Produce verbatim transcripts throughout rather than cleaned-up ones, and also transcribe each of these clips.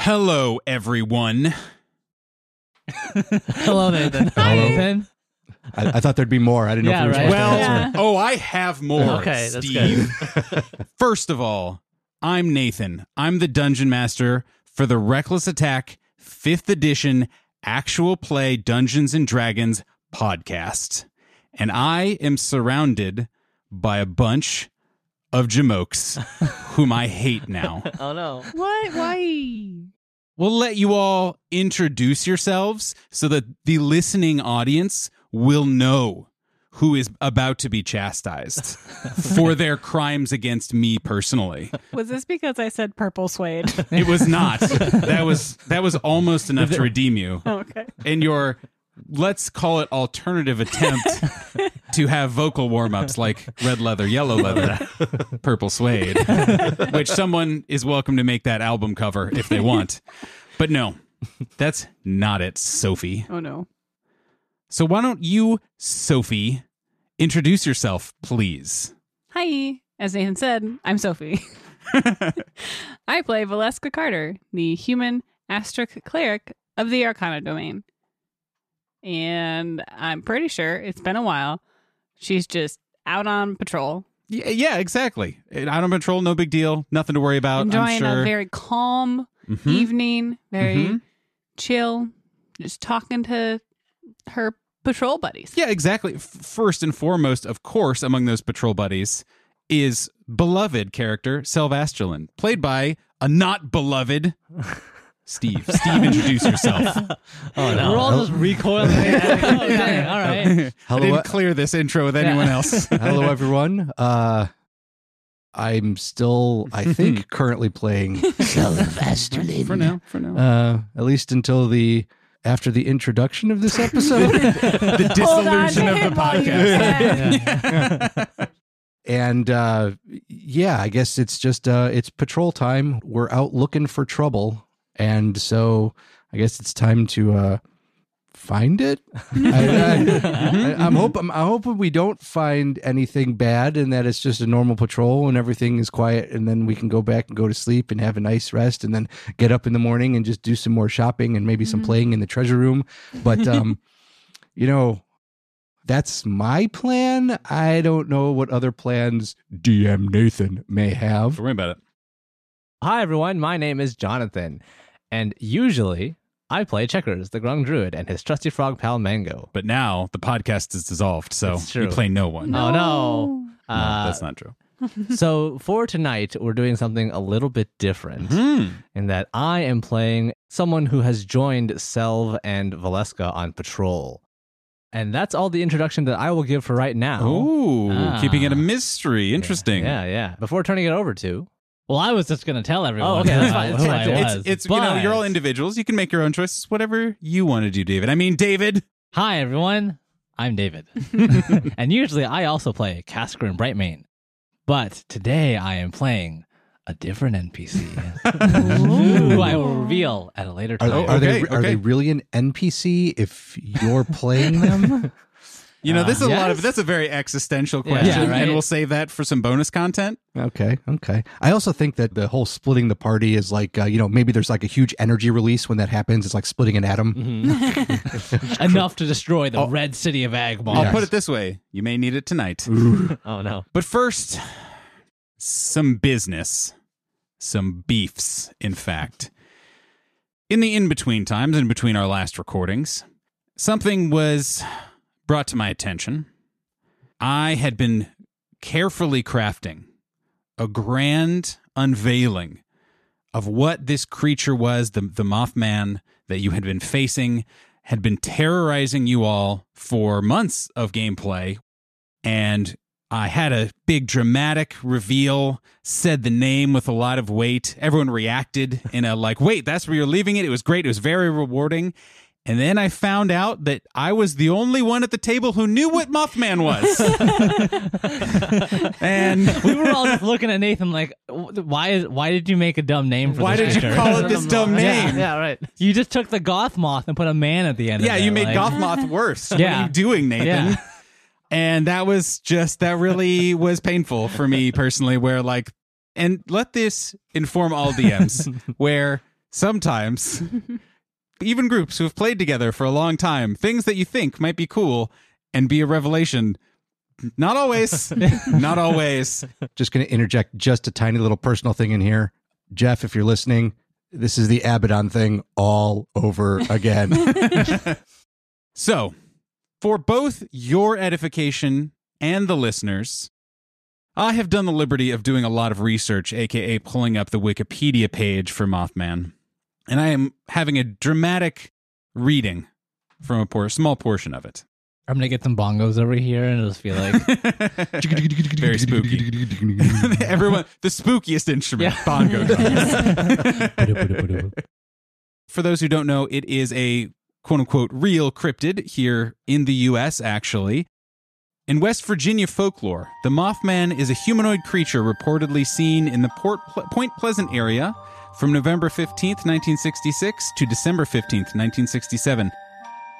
Hello, everyone. Hello, Nathan. Hi, Nathan. I, I thought there'd be more. I didn't yeah, know if you were right? Well, yeah. Oh, I have more, okay, Steve. That's good. First of all, I'm Nathan. I'm the Dungeon Master for the Reckless Attack fifth Edition Actual Play Dungeons and Dragons podcast. And I am surrounded by a bunch of Jamokes, whom I hate now. Oh, no. What? Why? We'll let you all introduce yourselves so that the listening audience will know who is about to be chastised for their crimes against me personally. Was this because I said purple suede? It was not. That was that was almost enough to redeem you. Oh, okay. And your, let's call it, alternative attempt to have vocal warm-ups like red leather, yellow leather, purple suede, which someone is welcome to make that album cover if they want. But no, that's not it, Sophie. Oh, no. So why don't you, Sophie, introduce yourself, please? Hi. As Nathan said, I'm Sophie. I play Valeska Carter, the human asterisk cleric of the Arcana Domain. And I'm pretty sure it's been a while. She's just out on patrol. Yeah, yeah, exactly. Out on patrol, no big deal. Nothing to worry about, Enjoying I'm sure. a very calm mm-hmm. evening, very mm-hmm. chill, just talking to her patrol buddies. Yeah, exactly. F- first and foremost, of course, among those patrol buddies is beloved character Selvastrolyn, played by a not beloved... Steve, Steve, introduce yourself. Oh, no. We're all just recoiling. Oh, dang. All right. Hello, I didn't clear this intro with anyone yeah. else. Hello, everyone. Uh, I'm still, I think, currently playing Selvastrolyn. For now, for now. Uh, at least until the, after the introduction of this episode. The dissolution of the podcast. Yeah. Yeah. Yeah. Yeah. And uh, yeah, I guess it's just, uh, it's patrol time. We're out looking for trouble. And so I guess it's time to uh, find it. I, I, I, I'm hoping I hope we don't find anything bad and that it's just a normal patrol and everything is quiet. And then we can go back and go to sleep and have a nice rest and then get up in the morning and just do some more shopping and maybe some mm-hmm. playing in the treasure room. But, um, you know, that's my plan. I don't know what other plans D M Nathan may have. Don't worry about it. Hi, everyone. My name is Jonathan. And usually, I play Checkers, the Grung Druid, and his trusty frog pal, Mango. But now, the podcast is dissolved, so we play no one. No. Oh, no. no uh, that's not true. So, for tonight, we're doing something a little bit different, mm-hmm. in that I am playing someone who has joined Selv and Valeska on patrol. And that's all the introduction that I will give for right now. Ooh, ah. keeping it a mystery. Interesting. Yeah, yeah. yeah. Before turning it over to... Well, I was just going to tell everyone. Oh, okay. That's fine. Who I was. It's, it's, but... you know, you're all individuals. You can make your own choices, whatever you want to do, David. I mean, David. Hi, everyone. I'm David. And usually I also play Kasker and Brightmain. But today I am playing a different N P C who I will reveal at a later time. Are, are, okay, they, okay. are they really an N P C if you're playing them? You know, this is uh, a yes. lot of that's a very existential question, yeah, right? And we'll save that for some bonus content. Okay, okay. I also think that the whole splitting the party is like, uh, you know, maybe there's like a huge energy release when that happens. It's like splitting an atom. Mm-hmm. Enough to destroy the oh, Red City of Agmar. I'll yes. put it this way. You may need it tonight. Oh, no. But first, some business. Some beefs, in fact. In the in-between times, in between our last recordings, something was... brought to my attention. I had been carefully crafting a grand unveiling of what this creature was, the, the Mothman that you had been facing, had been terrorizing you all for months of gameplay. And I had a big dramatic reveal, said the name with a lot of weight. Everyone reacted in a like, wait, that's where you're leaving it. It was great. It was very rewarding. And then I found out that I was the only one at the table who knew what Mothman was. And we were all just looking at Nathan like, why is why did you make a dumb name for why this? Why did character? You call it this dumb name? Yeah, yeah, right. You just took the goth moth and put a man at the end yeah, of it. Yeah, you made like, goth moth worse. Yeah. What are you doing, Nathan? Yeah. And that was just, that really was painful for me personally, where like, and let this inform all D Ms, where sometimes... Even groups who have played together for a long time, things that you think might be cool and be a revelation. Not always. Not always. Just going to interject just a tiny little personal thing in here. Jeff, if you're listening, this is the Abaddon thing all over again. So, for both your edification and the listeners, I have done the liberty of doing a lot of research, a k a pulling up the Wikipedia page for Mothman. And I am having a dramatic reading from a por- small portion of it. I'm going to get some bongos over here and it'll just feel like... Very spooky. Everyone, the spookiest instrument, yeah. Bongo. For those who don't know, it is a quote-unquote real cryptid here in the U S, actually. In West Virginia folklore, the Mothman is a humanoid creature reportedly seen in the Port Ple- Point Pleasant area from November fifteenth, nineteen sixty-six to December fifteenth, nineteen sixty-seven.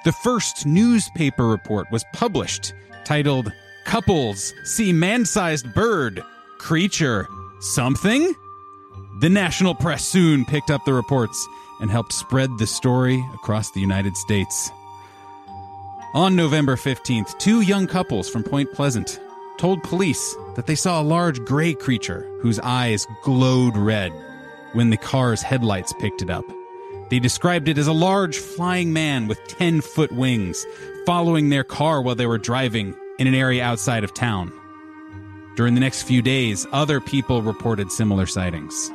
The first newspaper report was published, titled, Couples See Man-Sized Bird, Creature, Something? The national press soon picked up the reports and helped spread the story across the United States. On November fifteenth, two young couples from Point Pleasant told police that they saw a large gray creature whose eyes glowed red when the car's headlights picked it up. They described it as a large flying man with ten-foot wings, following their car while they were driving in an area outside of town. During the next few days, other people reported similar sightings.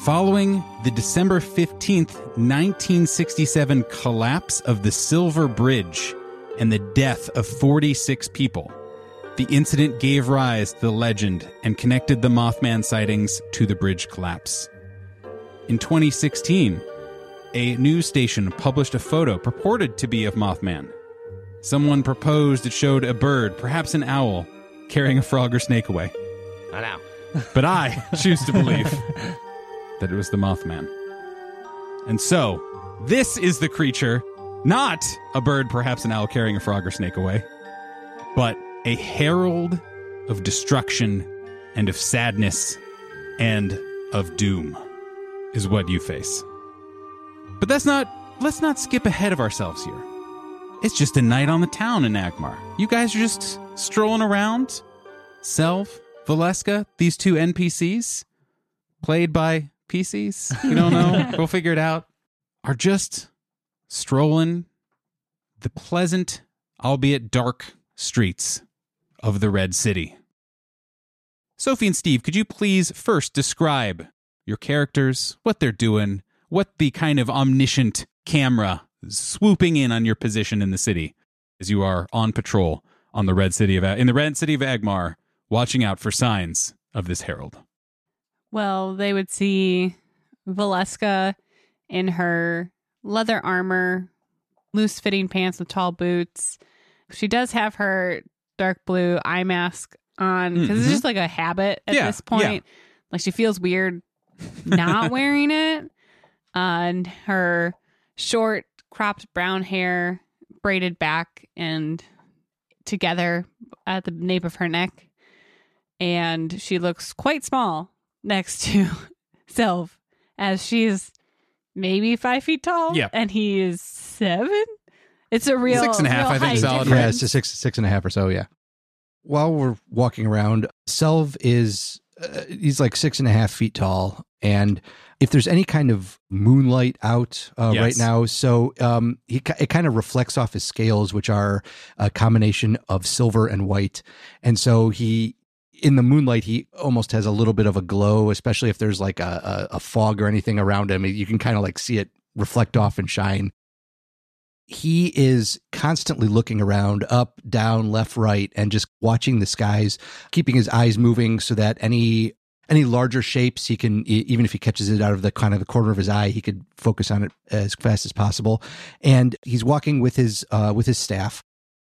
Following the December fifteenth, nineteen sixty-seven collapse of the Silver Bridge and the death of forty-six people, the incident gave rise to the legend and connected the Mothman sightings to the bridge collapse. In twenty sixteen, a news station published a photo purported to be of Mothman. Someone proposed it showed a bird, perhaps an owl, carrying a frog or snake away. I know. But I choose to believe that it was the Mothman. And so, this is the creature, not a bird, perhaps an owl, carrying a frog or snake away, but a herald of destruction and of sadness and of doom is what you face. But that's not, let's not skip ahead of ourselves here. It's just a night on the town in Agmar. You guys are just strolling around. Selv, Valeska, these two N P Cs, played by P Cs, you don't know, we'll figure it out, are just strolling the pleasant, albeit dark, streets of the Red City. Sophie and Steve, could you please first describe your characters, what they're doing, what the kind of omniscient camera swooping in on your position in the city as you are on patrol on the Red City of in the Red City of Agmar, watching out for signs of this herald? Well, they would see Valeska in her leather armor, loose-fitting pants with tall boots. She does have her dark blue eye mask on because mm-hmm. it's just like a habit at yeah, this point. Yeah. Like she feels weird not wearing it. Uh, and her short cropped brown hair braided back and together at the nape of her neck. And she looks quite small next to Self as she's maybe five feet tall. Yeah. And he is seven. It's a real six and a half, I think, solid. Yeah, it's just six, six and a half or so. Yeah. While we're walking around, Selv is uh, he's like six and a half feet tall, and if there's any kind of moonlight out uh, yes. right now, so um, he it kind of reflects off his scales, which are a combination of silver and white, and so he. In the moonlight, he almost has a little bit of a glow, especially if there's like a, a, a fog or anything around him. You can kind of like see it reflect off and shine. He is constantly looking around, up, down, left, right, and just watching the skies, keeping his eyes moving so that any any larger shapes, he can, even if he catches it out of the kind of the corner of his eye, he could focus on it as fast as possible. And he's walking with his uh, with his staff.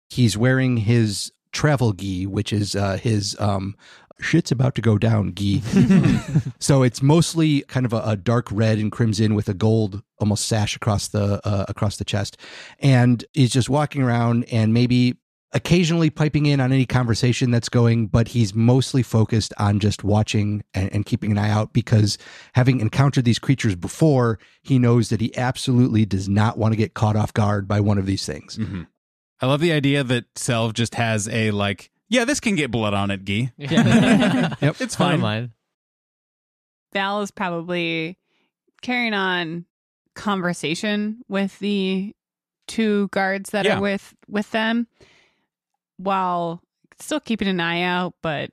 He's wearing his travel gi, which is uh, his um, shit's about to go down gi. So it's mostly kind of a, a dark red and crimson with a gold almost sash across the uh, across the chest, and he's just walking around and maybe occasionally piping in on any conversation that's going, but he's mostly focused on just watching and, and keeping an eye out, because having encountered these creatures before, he knows that he absolutely does not want to get caught off guard by one of these things. Mm-hmm. I love the idea that Selv just has a, like, yeah, this can get blood on it, Gee. Yeah. Yep. It's fine. Val is probably carrying on conversation with the two guards that yeah. are with, with them, while still keeping an eye out, but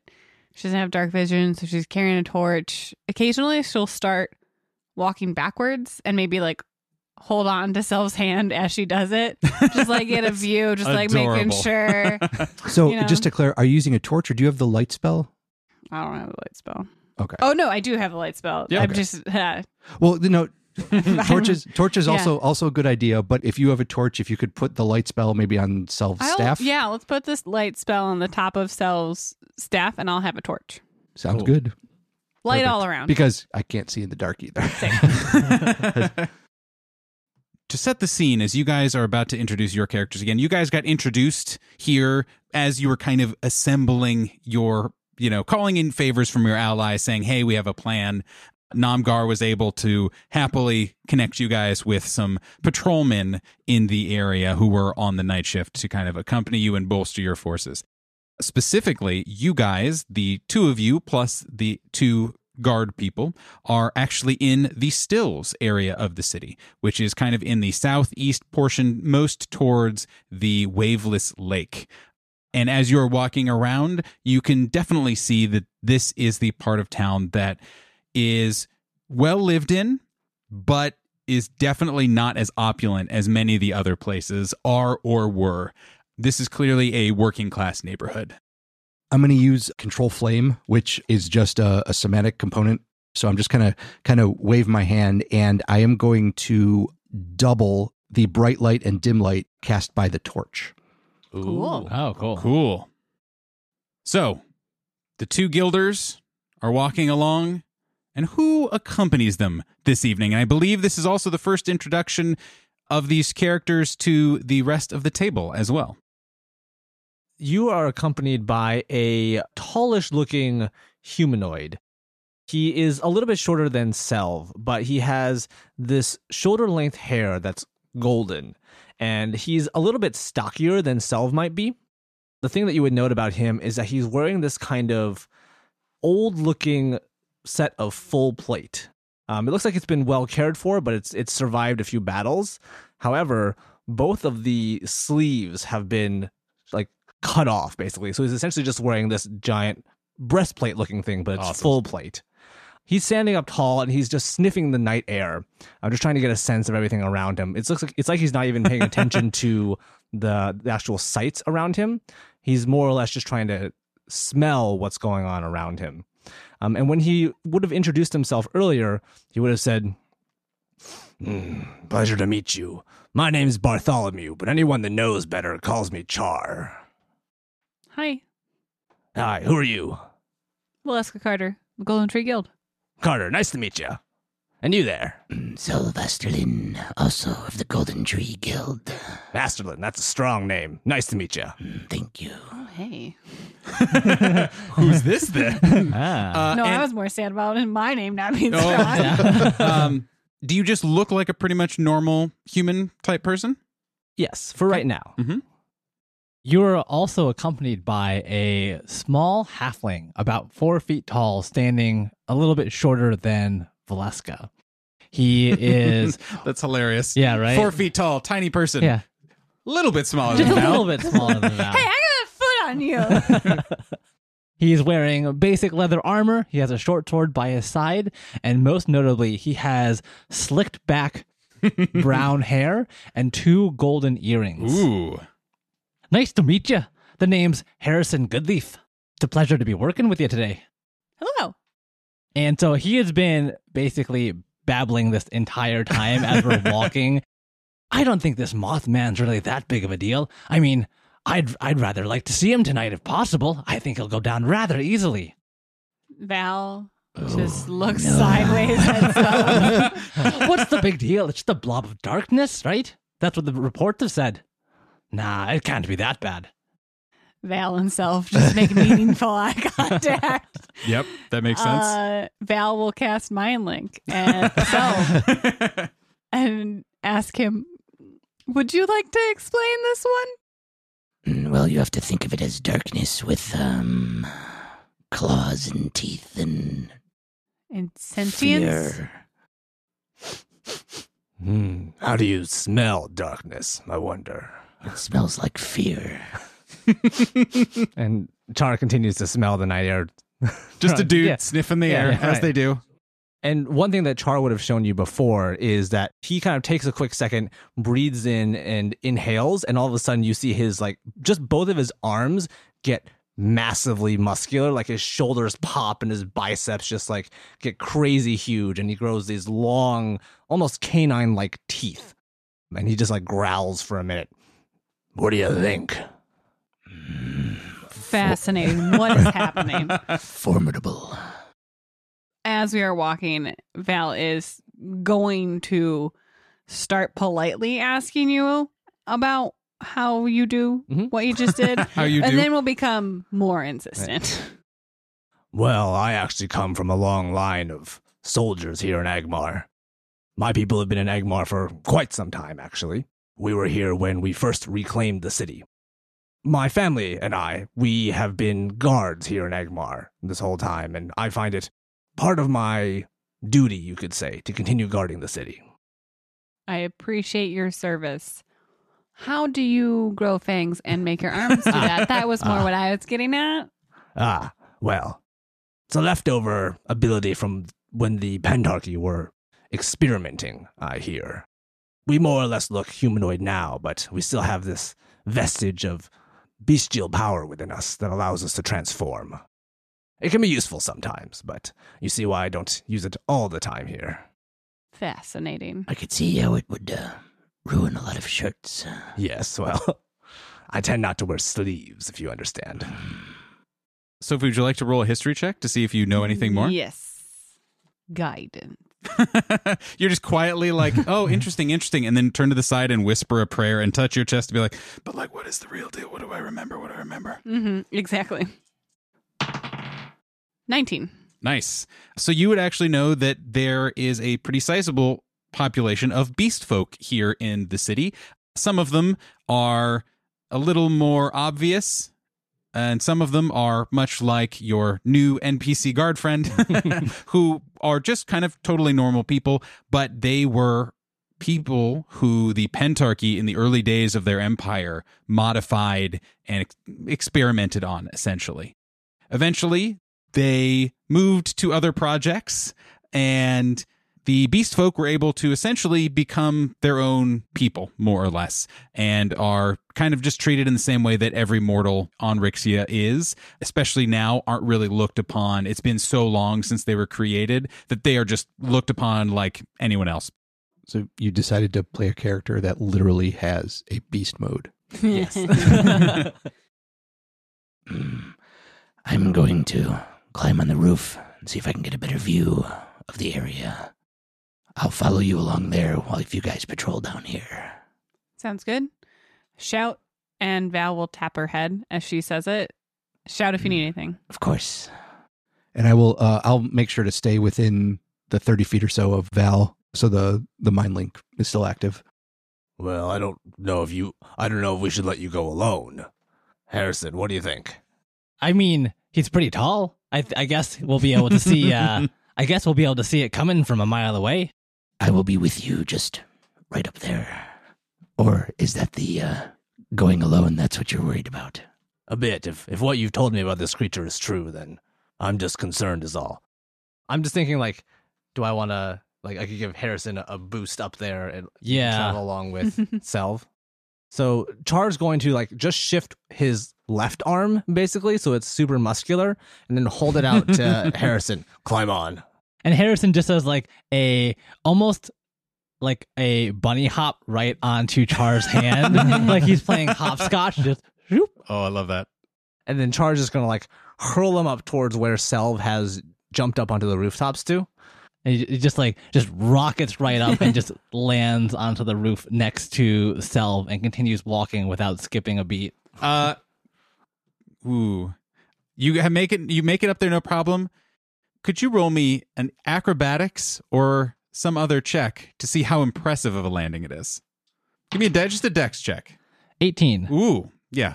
she doesn't have dark vision, so she's carrying a torch. Occasionally, she'll start walking backwards and maybe, like, hold on to Selv's hand as she does it. Just, like, get a view, just, like, adorable. Making sure. So, you know. Just to clarify, are you using a torch, or do you have the light spell? I don't have the light spell. Okay. Oh, no, I do have the light spell. Yep. I'm okay. just... Uh, well, no... torches torch is yeah. also also a good idea, but if you have a torch, if you could put the light spell maybe on Selv's staff. Yeah, let's put this light spell on the top of Selv's staff, and I'll have a torch. Sounds cool. Good. Light Perfect. All around. Because I can't see in the dark either. To set the scene, as you guys are about to introduce your characters again, you guys got introduced here as you were kind of assembling your, you know, calling in favors from your allies, saying, hey, we have a plan. Namgar was able to happily connect you guys with some patrolmen in the area who were on the night shift to kind of accompany you and bolster your forces. Specifically, you guys, the two of you plus the two guard people, are actually in the Stills area of the city, which is kind of in the southeast portion, most towards the Waveless Lake. And as you're walking around, you can definitely see that this is the part of town that is well lived in, but is definitely not as opulent as many of the other places are or were. This is clearly a working class neighborhood. I'm going to use Control Flame, which is just a, a semantic component. So I'm just going to kind of wave my hand, and I am going to double the bright light and dim light cast by the torch. Ooh. Cool. Oh, cool. Cool. So the two guilders are walking along. And who accompanies them this evening? And I believe this is also the first introduction of these characters to the rest of the table as well. You are accompanied by a tallish-looking humanoid. He is a little bit shorter than Selv, but he has this shoulder-length hair that's golden. And he's a little bit stockier than Selv might be. The thing that you would note about him is that he's wearing this kind of old-looking set of full plate. Um, it looks like it's been well cared for, but it's it's survived a few battles. However, both of the sleeves have been, like, cut off, basically. So he's essentially just wearing this giant breastplate-looking thing, but it's awesome. Full plate. He's standing up tall, and he's just sniffing the night air. I'm just trying to get a sense of everything around him. It looks like it's like he's not even paying attention to the, the actual sights around him. He's more or less just trying to smell what's going on around him. Um, and when he would have introduced himself earlier, he would have said, mm, pleasure to meet you. My name's Bartholomew, but anyone that knows better calls me Char. Hi. Hi, who are you? Valeska Carter, the Golden Tree Guild. Carter, nice to meet you. And you there? Selvastrolyn, also of the Golden Tree Guild. Asterlin, that's a strong name. Nice to meet you. Thank you. Hey. Who's this then? Ah. Uh, no, and I was more sad about it. My name not being oh, strong. Yeah. um, do you just look like a pretty much normal human type person? Yes, for okay. right now. Mm-hmm. You're also accompanied by a small halfling, about four feet tall, standing a little bit shorter than Valeska. He is... That's hilarious. Yeah, right? Four feet tall, tiny person. Yeah. A little bit smaller just than Just a little bit smaller than that. Hey, I on you. He's wearing basic leather armor. He has a short sword by his side, and most notably, he has slicked back brown hair and two golden earrings. Ooh. Nice to meet you. The name's Harrison Goodleaf. It's a pleasure to be working with you today. Hello. And so he has been basically babbling this entire time as we're walking. I don't think this Mothman's really that big of a deal. I mean, I'd I'd rather like to see him tonight if possible. I think he'll go down rather easily. Val oh, just looks no. sideways at Selv. What's the big deal? It's just a blob of darkness, right? That's what the reports have said. Nah, it can't be that bad. Val and Selv just make meaningful eye contact. Yep, that makes sense. Uh, Val will cast Mind Link at Selv and ask him, would you like to explain this one? Well, you have to think of it as darkness with um, claws and teeth and... And sentience? Mm. How do you smell darkness, I wonder? It smells like fear. And Char continues to smell the night air. Just a dude yeah. sniffing the yeah, air, yeah, as right. they do. And one thing that Char would have shown you before is that he kind of takes a quick second, breathes in and inhales, and all of a sudden you see his, like, just both of his arms get massively muscular, like his shoulders pop and his biceps just, like, get crazy huge, and he grows these long, almost canine-like teeth. And he just, like, growls for a minute. What do you think? Fascinating. What is happening? Formidable. As we are walking, Val is going to start politely asking you about how you do mm-hmm. what you just did. How you and do. Then we'll become more insistent. Right. Well, I actually come from a long line of soldiers here in Agmar. My people have been in Agmar for quite some time, actually. We were here when we first reclaimed the city. My family and I, we have been guards here in Agmar this whole time, and I find it part of my duty, you could say, to continue guarding the city. I appreciate your service. How do you grow fangs and make your arms do that? That was more ah. what I was getting at. Ah, well, it's a leftover ability from when the Pentarchy were experimenting, I hear. We more or less look humanoid now, but we still have this vestige of bestial power within us that allows us to transform. It can be useful sometimes, but you see why I don't use it all the time here. Fascinating. I could see how it would uh, ruin a lot of shirts. Yes, well, I tend not to wear sleeves, if you understand. So, would you like to roll a history check to see if you know anything more? Yes. Guidance. You're just quietly like, oh, interesting, interesting, and then turn to the side and whisper a prayer and touch your chest to be like, but like, what is the real deal? What do I remember? What do I remember? Mm-hmm, exactly. nineteen. Nice. So you would actually know that there is a pretty sizable population of beast folk here in the city. Some of them are a little more obvious, and some of them are much like your new N P C guard friend, who are just kind of totally normal people, but they were people who the Pentarchy in the early days of their empire modified and ex- experimented on, essentially. Eventually, they moved to other projects, and the beast folk were able to essentially become their own people, more or less, and are kind of just treated in the same way that every mortal on Rixia is, especially now, aren't really looked upon. It's been so long since they were created that they are just looked upon like anyone else. So you decided to play a character that literally has a beast mode. Yes. I'm going to climb on the roof and see if I can get a better view of the area. I'll follow you along there while if you guys patrol down here. Sounds good. Shout, and Val will tap her head as she says it. Shout if you need anything. Of course. And I will. Uh, I'll make sure to stay within the thirty feet or so of Val, so the the mind link is still active. Well, I don't know if you. I don't know if we should let you go alone, Harrison. What do you think? I mean, he's pretty tall. I, th- I guess we'll be able to see. Uh, I guess we'll be able to see it coming from a mile away. I will be with you, just right up there. Or is that the uh, going alone? That's what you're worried about. A bit. If if what you've told me about this creature is true, then I'm just concerned, is all. I'm just thinking, like, do I want to? Like, I could give Harrison a boost up there and yeah. travel along with Selv. So Char's going to like just shift his left arm basically, so it's super muscular, and then hold it out to Harrison. Climb on. And Harrison just does like a almost like a bunny hop right onto Char's hand, like he's playing hopscotch. Just whoop. Oh, I love that. And then Char's just gonna like hurl him up towards where Selv has jumped up onto the rooftops too. And he just like just rockets right up and just lands onto the roof next to Selv and continues walking without skipping a beat. Uh, ooh, you make it. You make it up there, no problem. Could you roll me an acrobatics or some other check to see how impressive of a landing it is? Give me a de- just a dex check. eighteen. Ooh, yeah.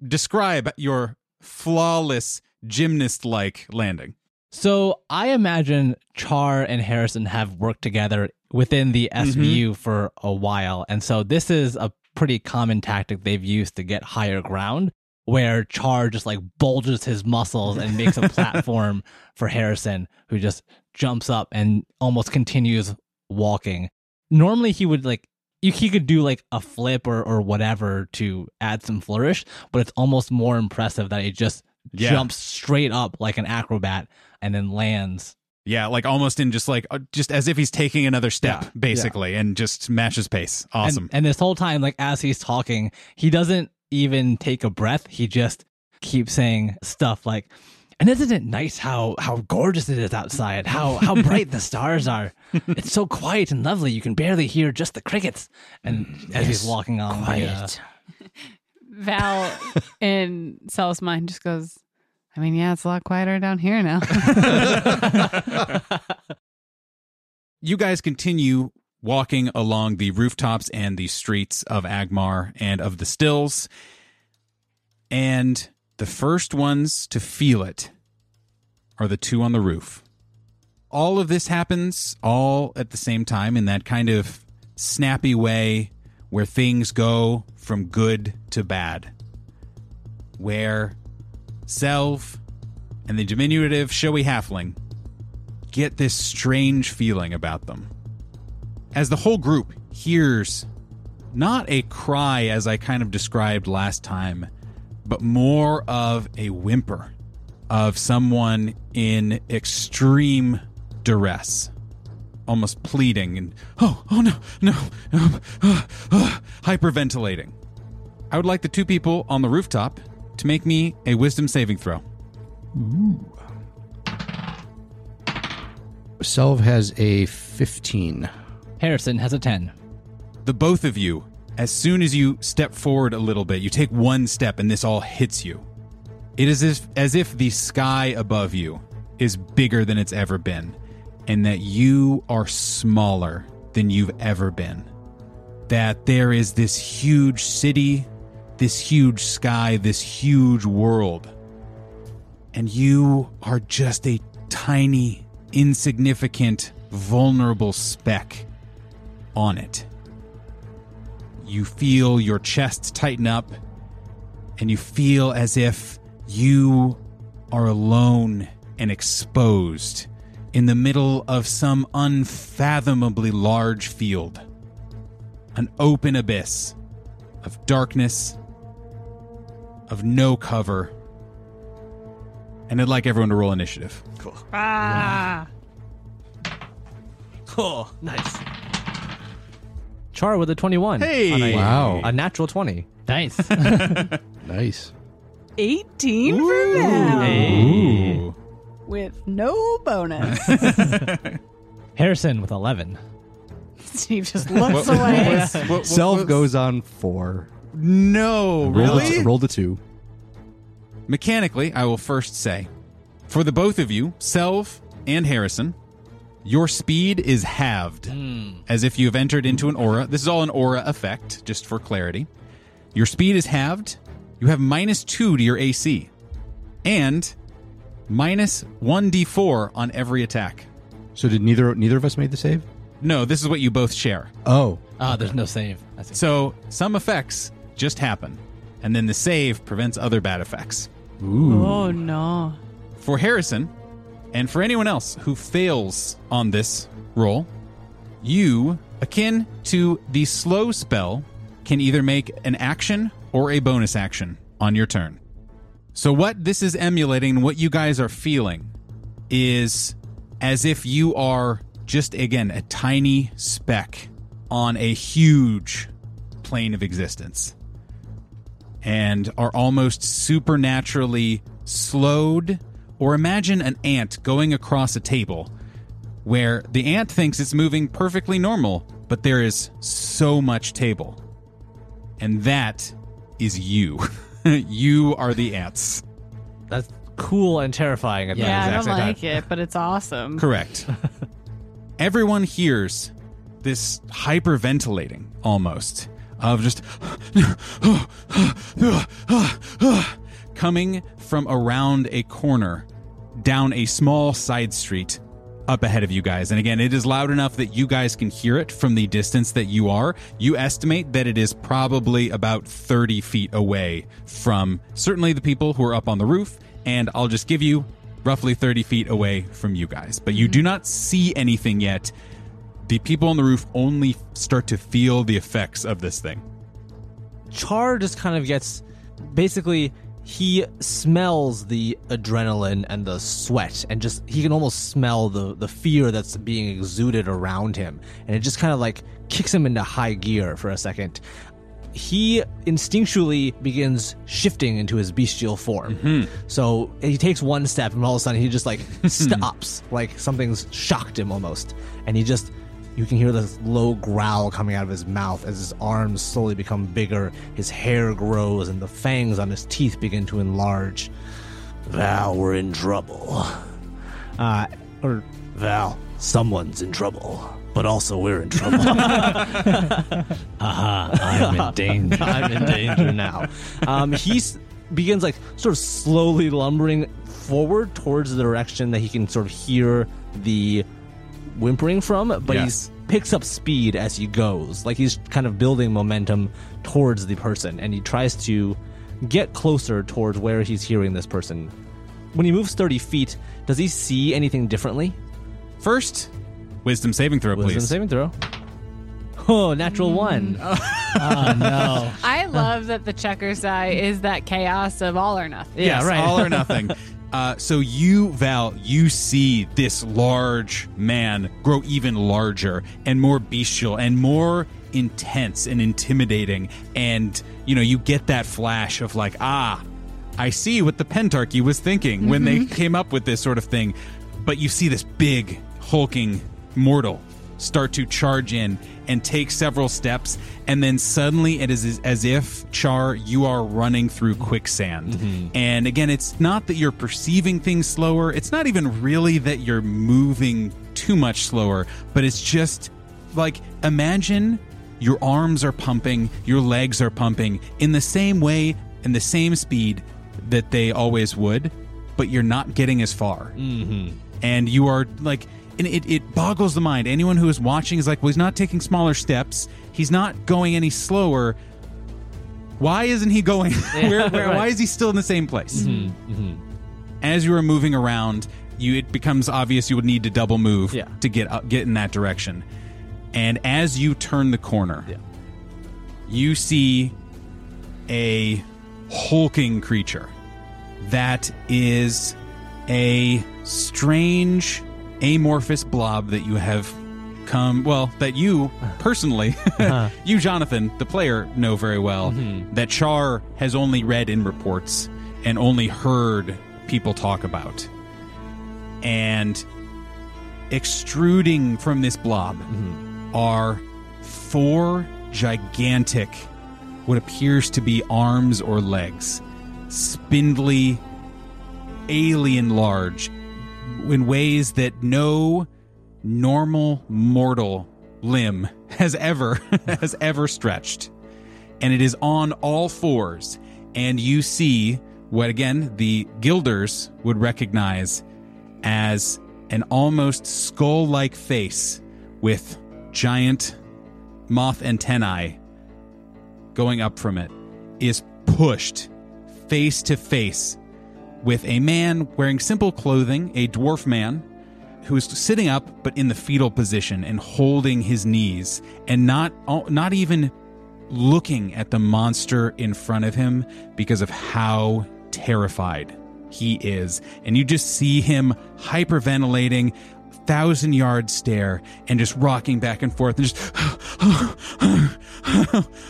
Describe your flawless gymnast-like landing. So I imagine Char and Harrison have worked together within the S V U mm-hmm. for a while. And so this is a pretty common tactic they've used to get higher ground, where Char just like bulges his muscles and makes a platform for Harrison, who just jumps up and almost continues walking. Normally he would like, he could do like a flip or, or whatever to add some flourish, but it's almost more impressive that he just yeah. jumps straight up like an acrobat and then lands. Yeah, like almost in just like, just as if he's taking another step, yeah, basically, yeah. and just matches pace. Awesome. And, and this whole time, like as he's talking, he doesn't even take a breath. He just keeps saying stuff like, and isn't it nice how, how gorgeous it is outside? How how bright the stars are. It's so quiet and lovely. You can barely hear just the crickets. And yes, as he's walking on, quiet. Like, uh, Val in Sel's mind just goes, I mean, yeah, it's a lot quieter down here now. You guys continue walking along the rooftops and the streets of Agmar and of the stills. And the first ones to feel it are the two on the roof. All of this happens all at the same time in that kind of snappy way where things go from good to bad. Where Selv and the diminutive showy halfling get this strange feeling about them. As the whole group hears not a cry as I kind of described last time, but more of a whimper of someone in extreme duress, almost pleading and, oh, oh no, no, no uh, uh, hyperventilating. I would like the two people on the rooftop to make me a wisdom saving throw. Ooh. Selv has a fifteen. Harrison has a ten. The both of you, as soon as you step forward a little bit, you take one step and this all hits you. It is as if, as if the sky above you is bigger than it's ever been, and that you are smaller than you've ever been. That there is this huge city, this huge sky, this huge world, and you are just a tiny, insignificant, vulnerable speck on it. You feel your chest tighten up, and you feel as if you are alone and exposed in the middle of some unfathomably large field. An open abyss of darkness, of no cover. And I'd like everyone to roll initiative. Cool. Ah! Cool. Nice. Char with a twenty-one. Hey! On a, wow. A natural twenty. Nice. Nice. eighteen Ooh. For now. Hey. Ooh. With no bonus. Harrison with eleven. Steve just looks what, away. What, what, what, Self what, goes on four. No, really? Roll the two. Mechanically, I will first say, for the both of you, Self and Harrison, your speed is halved, mm. as if you've entered into an aura. This is all an aura effect, just for clarity. Your speed is halved. You have minus two to your A C, and minus one d four on every attack. So did neither neither of us made the save? No, this is what you both share. Oh, ah, oh, there's no save. So some effects just happen, and then the save prevents other bad effects. Ooh. Oh no! For Harrison. And for anyone else who fails on this roll, you, akin to the slow spell can either make an action or a bonus action on your turn. So what this is emulating, what you guys are feeling, is as if you are just, again, a tiny speck on a huge plane of existence and are almost supernaturally slowed. Or imagine an ant going across a table where the ant thinks it's moving perfectly normal, but there is so much table. And that is you. You are the ants. That's cool and terrifying at the exact same time. Yeah, I don't like it, but it's awesome. Correct. Everyone hears this hyperventilating, almost, of just coming from around a corner, down a small side street, up ahead of you guys. And again, it is loud enough that you guys can hear it from the distance that you are. You estimate that it is probably about thirty feet away from certainly the people who are up on the roof, and I'll just give you roughly thirty feet away from you guys. But you do not see anything yet. The people on the roof only start to feel the effects of this thing. Char just kind of gets, basically, he smells the adrenaline and the sweat, and just, he can almost smell the, the fear that's being exuded around him. And it just kind of like kicks him into high gear for a second. He instinctually begins shifting into his bestial form. Mm-hmm. So he takes one step and all of a sudden he just like stops, like something's shocked him almost. And he just, you can hear this low growl coming out of his mouth as his arms slowly become bigger, his hair grows, and the fangs on his teeth begin to enlarge. Val, we're in trouble. Uh, or Val, someone's in trouble, but also we're in trouble. Aha, uh-huh, I'm in danger. I'm in danger now. Um, he s- begins like sort of slowly lumbering forward towards the direction that he can sort of hear the whimpering from, but yes, he picks up speed as he goes, like he's kind of building momentum towards the person, and he tries to get closer towards where he's hearing this person. When he moves thirty feet, does he see anything differently? First, wisdom saving throw, wisdom please. Wisdom saving throw. Oh, natural mm. one. Oh, no. I love that the checker side is that chaos of all or nothing. Yeah, yes, right. All or nothing. Uh, so you, Val, you see this large man grow even larger and more bestial and more intense and intimidating. And, you know, you get that flash of like, ah, I see what the Pentarchy was thinking mm-hmm. when they came up with this sort of thing. But you see this big, hulking mortal start to charge in and take several steps, and then suddenly it is as if, Char, you are running through quicksand. Mm-hmm. And again, it's not that you're perceiving things slower, it's not even really that you're moving too much slower, but it's just like, imagine your arms are pumping, your legs are pumping in the same way and the same speed that they always would, but you're not getting as far. Mm-hmm. And you are like, and it, it boggles the mind. Anyone who is watching is like, well, he's not taking smaller steps. He's not going any slower. Why isn't he going? Yeah, where, where, right. Why is he still in the same place? Mm-hmm, mm-hmm. As you are moving around, you it becomes obvious you would need to double move yeah. to get up, get in that direction. And as you turn the corner, yeah. you see a hulking creature that is a strange amorphous blob that you have come, well, that you personally, uh-huh. you, Jonathan, the player, know very well, mm-hmm. that Char has only read in reports and only heard people talk about. And extruding from this blob mm-hmm. are four gigantic, what appears to be arms or legs, spindly, alien large, in ways that no normal mortal limb has ever has ever stretched. And it is on all fours. And you see what, again, the guilders would recognize as an almost skull-like face with giant moth antennae going up from it, is pushed face to face with a man wearing simple clothing, a dwarf man, who is sitting up but in the fetal position and holding his knees and not not even looking at the monster in front of him because of how terrified he is. And you just see him hyperventilating, thousand yard stare, and just rocking back and forth and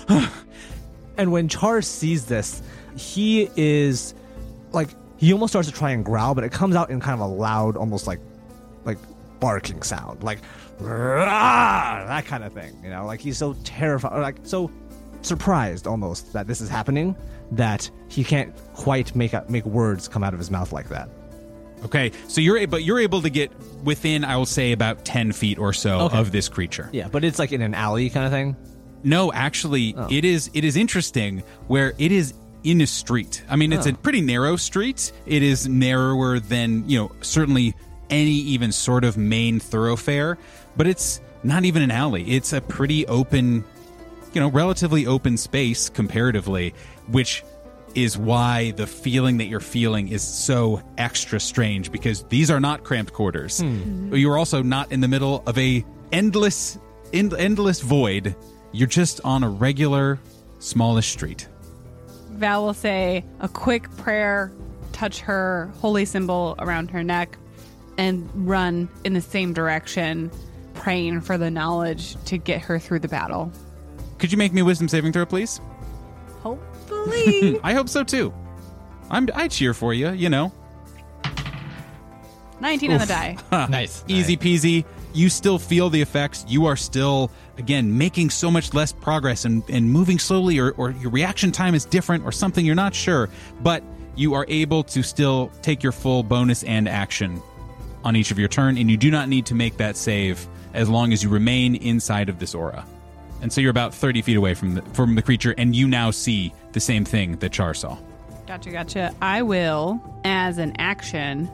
just. And when Char sees this, he is like, he almost starts to try and growl, but it comes out in kind of a loud, almost like, like barking sound, like rah, that kind of thing. You know, like he's so terrified, like so surprised almost that this is happening, that he can't quite make up, make words come out of his mouth like that. Okay, so you're but you're able to get within, I will say, about ten feet or so okay. of this creature. Yeah, but it's like in an alley kind of thing. No, actually, oh. it is it is interesting where it is in a street. I mean, oh. it's a pretty narrow street. It is narrower than, you know, certainly any even sort of main thoroughfare, but it's not even an alley. It's a pretty open, you know, relatively open space comparatively, which is why the feeling that you're feeling is so extra strange, because these are not cramped quarters. Mm. You're also not in the middle of a endless, end, endless void. You're just on a regular, smallish street. Val will say a quick prayer, touch her holy symbol around her neck, and run in the same direction, praying for the knowledge to get her through the battle. Could you make me a wisdom saving throw, please? Hopefully. I hope so, too. I'm, I cheer for you, you know. nineteen Oof. On the die. Nice. Easy peasy. You still feel the effects. You are still, again, making so much less progress and, and moving slowly, or, or your reaction time is different or something. You're not sure. But you are able to still take your full bonus and action on each of your turn, and you do not need to make that save as long as you remain inside of this aura. And so you're about thirty feet away from the, from the creature, and you now see the same thing that Char saw. Gotcha, gotcha. I will, as an action,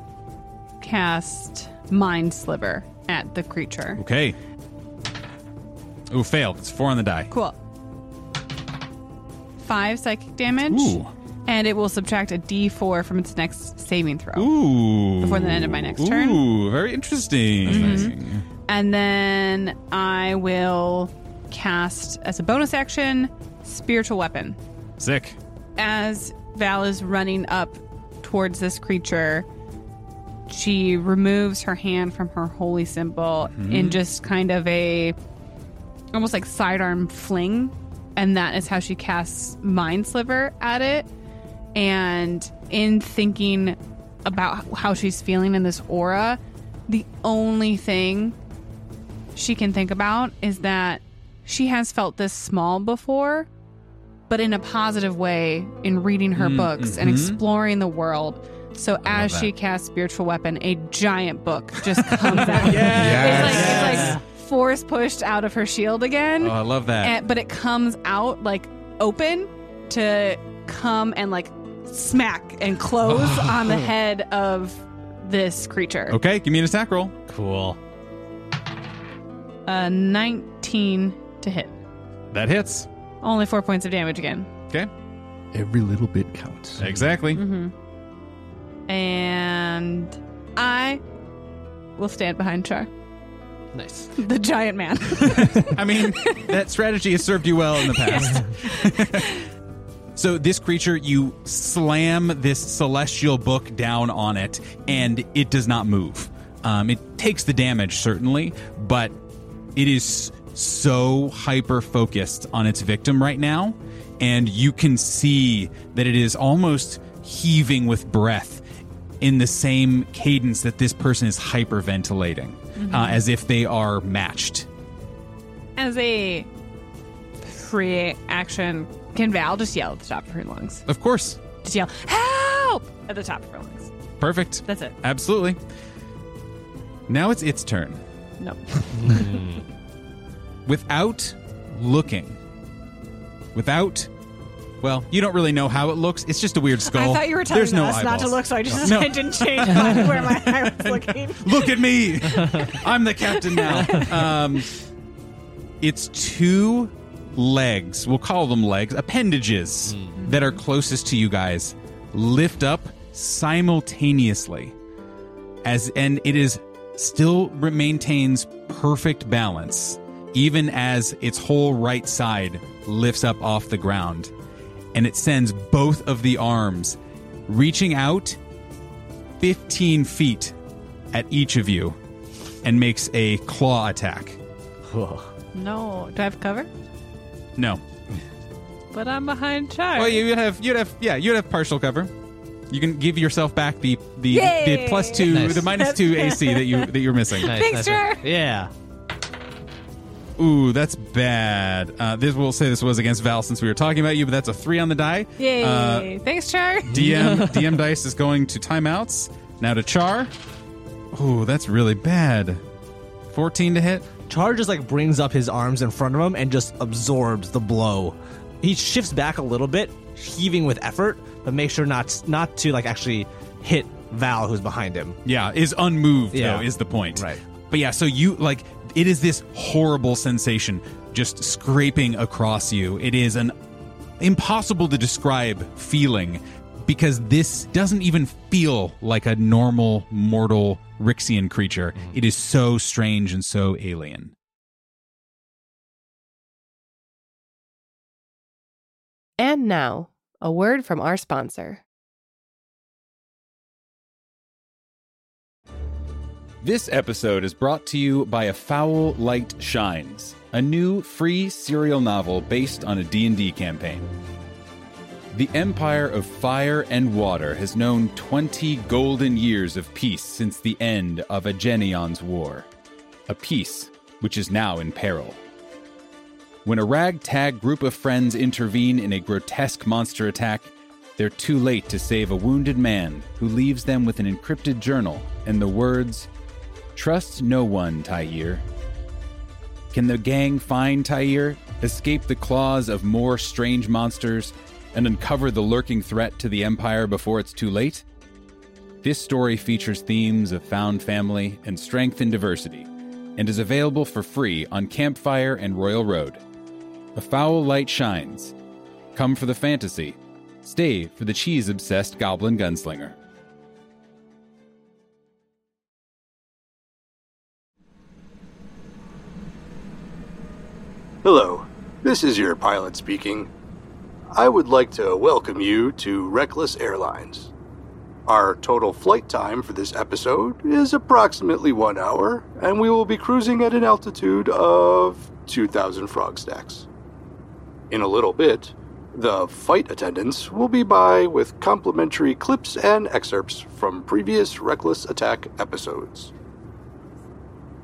cast Mind Sliver at the creature. Okay. Ooh, failed. It's four on the die. Cool. Five psychic damage. Ooh. And it will subtract a d four from its next saving throw. Ooh. Before the end of my next Ooh, turn. Ooh, very interesting. That's mm-hmm. nice. And then I will cast, as a bonus action, Spiritual Weapon. Sick. As Val is running up towards this creature, she removes her hand from her holy symbol mm-hmm. in just kind of a almost like sidearm fling, and that is how she casts Mind Sliver at it. And in thinking about how she's feeling in this aura, the only thing she can think about is that she has felt this small before, but in a positive way, in reading her mm, books mm-hmm. and exploring the world. So I as she casts Spiritual Weapon, a giant book just comes out. Yes. Yes. It's like, yes. it's like force pushed out of her shield again. Oh, I love that. And, but it comes out like open to come and like smack and close oh. on the head of this creature. Okay, give me an attack roll. Cool. A nineteen to hit. That hits. Only four points of damage again. Okay. Every little bit counts. Exactly. Mm-hmm. And I will stand behind Char. Nice. The giant man. I mean, that strategy has served you well in the past. Yeah. So this creature, you slam this celestial book down on it, and it does not move. Um, it takes the damage, certainly, but it is so hyper-focused on its victim right now, and you can see that it is almost heaving with breath in the same cadence that this person is hyperventilating, mm-hmm. uh, as if they are matched. As a free action, can Val just yell at the top of her lungs? Of course. Just yell, help! At the top of her lungs. Perfect. That's it. Absolutely. Now it's its turn. No. Without looking, without, well, you don't really know how it looks. It's just a weird skull. I thought you were telling us no not to look, so I just no. I didn't change my, where my eye was looking. Look at me! I'm the captain now. Um, it's two legs, we'll call them legs, appendages mm. that are closest to you guys, lift up simultaneously, as and it is still maintains perfect balance. even as its whole right side lifts up off the ground. And it sends both of the arms reaching out fifteen feet at each of you and makes a claw attack. No. Do I have cover? No. But I'm behind Char. Well, you'd have, you'd have, yeah, you'd have partial cover. You can give yourself back the the, the plus two, nice. the minus two A C that you that you're missing. Nice, Thanks, Char. Nice. Yeah. Ooh, that's bad. Uh, this we'll say this was against Val since we were talking about you, but that's a three on the die. Yay! Uh, Thanks, Char. D M D M dice is going to timeouts now to Char. Ooh, that's really bad. fourteen to hit. Char just like brings up his arms in front of him and just absorbs the blow. He shifts back a little bit, heaving with effort, but make sure not not to like actually hit Val, who's behind him. Yeah, is unmoved yeah. though is the point. Right. But yeah, so you like it is this horrible sensation just scraping across you. It is an impossible to describe feeling because this doesn't even feel like a normal mortal Rixian creature. It is so strange and so alien. And now, a word from our sponsor. This episode is brought to you by A Foul Light Shines, a new free serial novel based on a D and D campaign. The Empire of Fire and Water has known twenty golden years of peace since the end of Agenion's War, a peace which is now in peril. When a ragtag group of friends intervene in a grotesque monster attack, they're too late to save a wounded man who leaves them with an encrypted journal and the words, "Trust no one, Tair." Can the gang find Tair, escape the claws of more strange monsters, and uncover the lurking threat to the Empire before it's too late? This story features themes of found family and strength in diversity, and is available for free on Campfire and Royal Road. A Foul Light Shines. Come for the fantasy. Stay for the cheese-obsessed goblin gunslinger. Hello, this is your pilot speaking. I would like to welcome you to Reckless Airlines. Our total flight time for this episode is approximately one hour, and we will be cruising at an altitude of two thousand frog stacks. In a little bit, the flight attendants will be by with complimentary clips and excerpts from previous Reckless Attack episodes.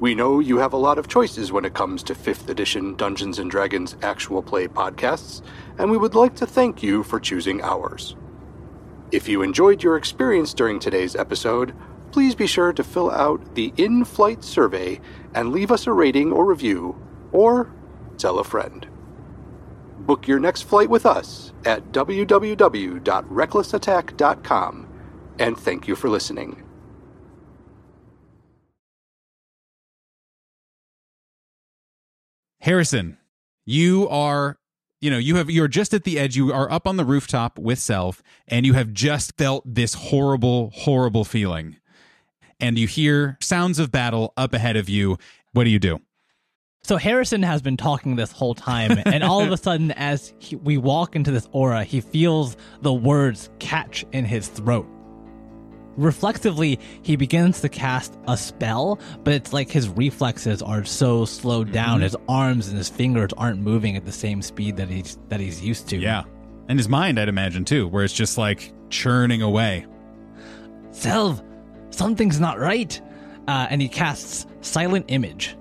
We know you have a lot of choices when it comes to fifth edition Dungeons and Dragons actual play podcasts, and we would like to thank you for choosing ours. If you enjoyed your experience during today's episode, please be sure to fill out the in-flight survey and leave us a rating or review, or tell a friend. Book your next flight with us at w w w dot reckless attack dot com, and thank you for listening. Harrison, you are, you know, you have, you're just at the edge. You are up on the rooftop with Self, and you have just felt this horrible, horrible feeling. And you hear sounds of battle up ahead of you. What do you do? So Harrison has been talking this whole time, and all of a sudden, as he, we walk into this aura, he feels the words catch in his throat. Reflexively, he begins to cast a spell, but it's like his reflexes are so slowed down. Mm-hmm. His arms and his fingers aren't moving at the same speed that he's that he's used to. Yeah, and his mind, I'd imagine, too, where it's just, like, churning away. Selv, something's not right. Uh, and he casts Silent Image.